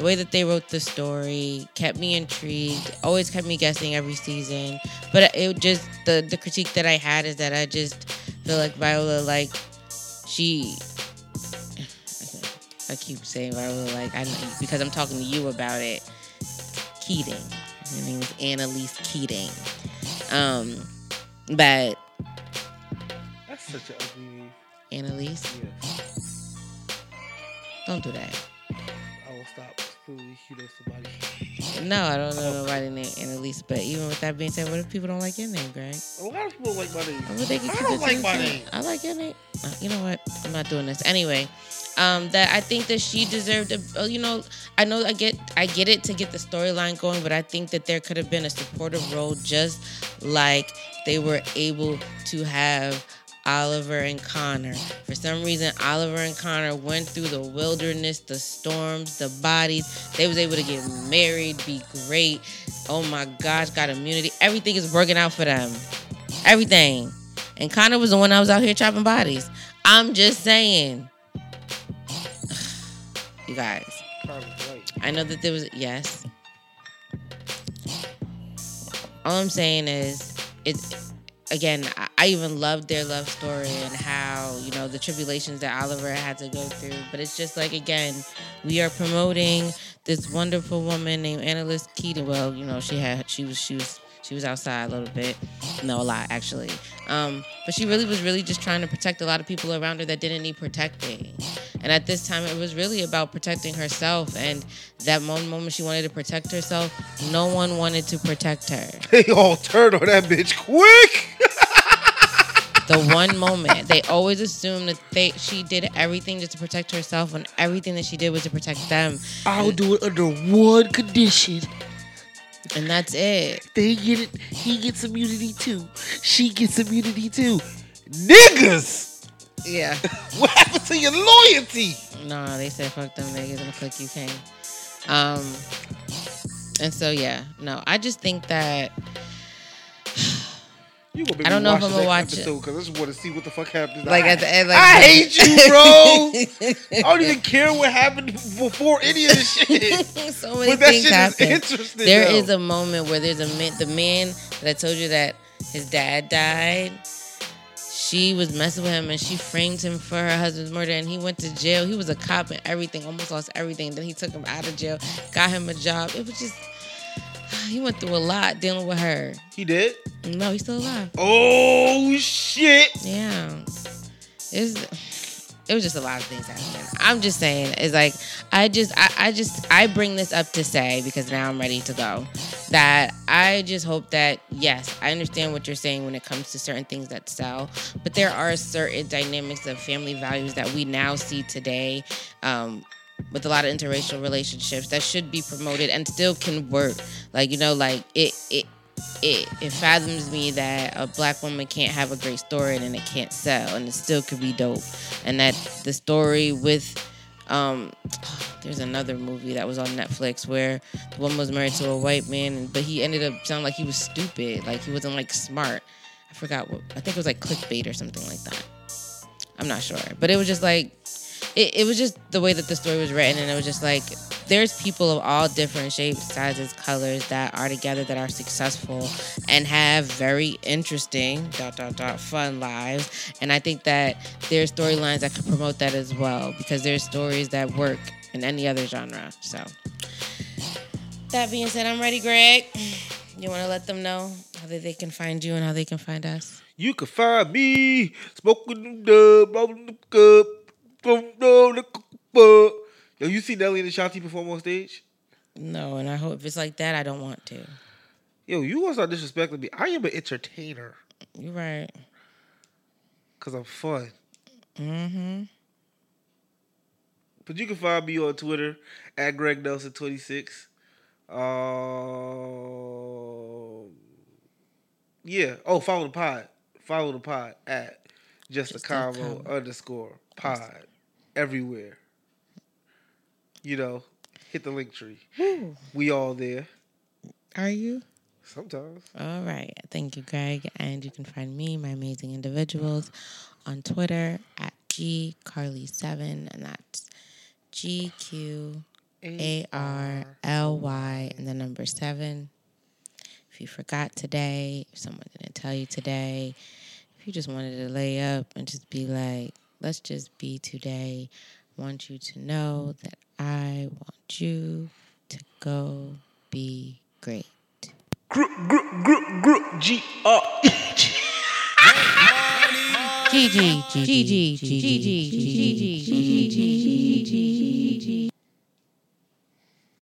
way that they wrote the story kept me intrigued, always kept me guessing every season. But it just, the critique that I had is that I just feel like Viola, like, I keep saying Viola, like, I know, because I'm talking to you about it, Keating. Her name is Annalise Keating. But... That's such an ugly name. Annalise? Yes. Don't do that. I will stop. Clearly, she knows somebody. No, I don't know nobody named Annalise, but even with that being said, what if people don't like your name, Greg? A lot of people like my name. I don't like my name. I like your name. You know what? I'm not doing this. Anyway, that I think that she deserved a, you know I get it to get the storyline going, but I think that there could have been a supportive role just like they were able to have Oliver and Connor. For some reason, Oliver and Connor went through the wilderness, the storms, the bodies. They was able to get married, be great. Oh my gosh, got immunity. Everything is working out for them. Everything. And Connor was the one I was out here chopping bodies. I'm just saying. You guys. I know that there was... Yes. All I'm saying is... Again, I even loved their love story and how, you know, the tribulations that Oliver had to go through. But it's just like, again, we are promoting this wonderful woman named Annalise Keating. Well, you know, she was outside a little bit. No, a lot, actually. But she was really just trying to protect a lot of people around her that didn't need protecting. And at this time, it was really about protecting herself. And that moment she wanted to protect herself, no one wanted to protect her. They all turned on that bitch quick. The one moment. They always assumed that she did everything just to protect herself, and everything that she did was to protect them. I'll do it under one condition. And that's it. They get it. He gets immunity too. She gets immunity too. Niggas! Yeah. What happened to your loyalty? No, they said fuck them niggas and click you came. And so, yeah. No, I just think that I don't know if I'm gonna watch it because I just want to see what the fuck happens. Like at the end, like I hate you, bro. I don't even care what happened before any of this shit. So many things happen. Interesting. There is a moment where there's a man, the man that I told you that his dad died. She was messing with him and she framed him for her husband's murder and he went to jail. He was a cop and everything, almost lost everything. Then he took him out of jail, got him a job. It was just. He went through a lot dealing with her. He did? No, he's still alive. Oh, shit. Yeah. It was just a lot of things happening. I'm just saying, it's like, I bring this up to say, because now I'm ready to go, that I just hope that, yes, I understand what you're saying when it comes to certain things that sell, but there are certain dynamics of family values that we now see today, with a lot of interracial relationships that should be promoted and still can work. Like, you know, like it fathoms me that a black woman can't have a great story and it can't sell and it still could be dope. And that the story with there's another movie that was on Netflix where the woman was married to a white man, but he ended up sounding like he was stupid, like he wasn't like smart. I forgot what, I think it was like Clickbait or something like that. I'm not sure, but it was just like It was just the way that the story was written, and it was just like, there's people of all different shapes, sizes, colors that are together that are successful and have very interesting, ... fun lives. And I think that there's storylines that could promote that as well, because there's stories that work in any other genre. So, that being said, I'm ready, Greg. You want to let them know how they can find you and how they can find us? You can find me, smoking the dub, rolling the cup. Yo, you see Nelly and Ashanti perform on stage? No, and I hope if it's like that, I don't want to. Yo, you gonna start disrespecting me. I am an entertainer. You're right. Because I'm fun. Mm-hmm. But you can find me on Twitter at Greg Nelson26. Yeah. Oh, follow the pod. Follow the pod at @JustAConvo_pod. Everywhere. You know, hit the link tree. Woo. We all there. Are you? Sometimes. All right. Thank you, Greg. And you can find me, my amazing individuals, on Twitter at gcarly7, and that's GQARLY and the number 7. If you forgot today, if someone didn't tell you today, if you just wanted to lay up and just be like, let's just be today. I want you to know that I want you to go be great. Group, GG.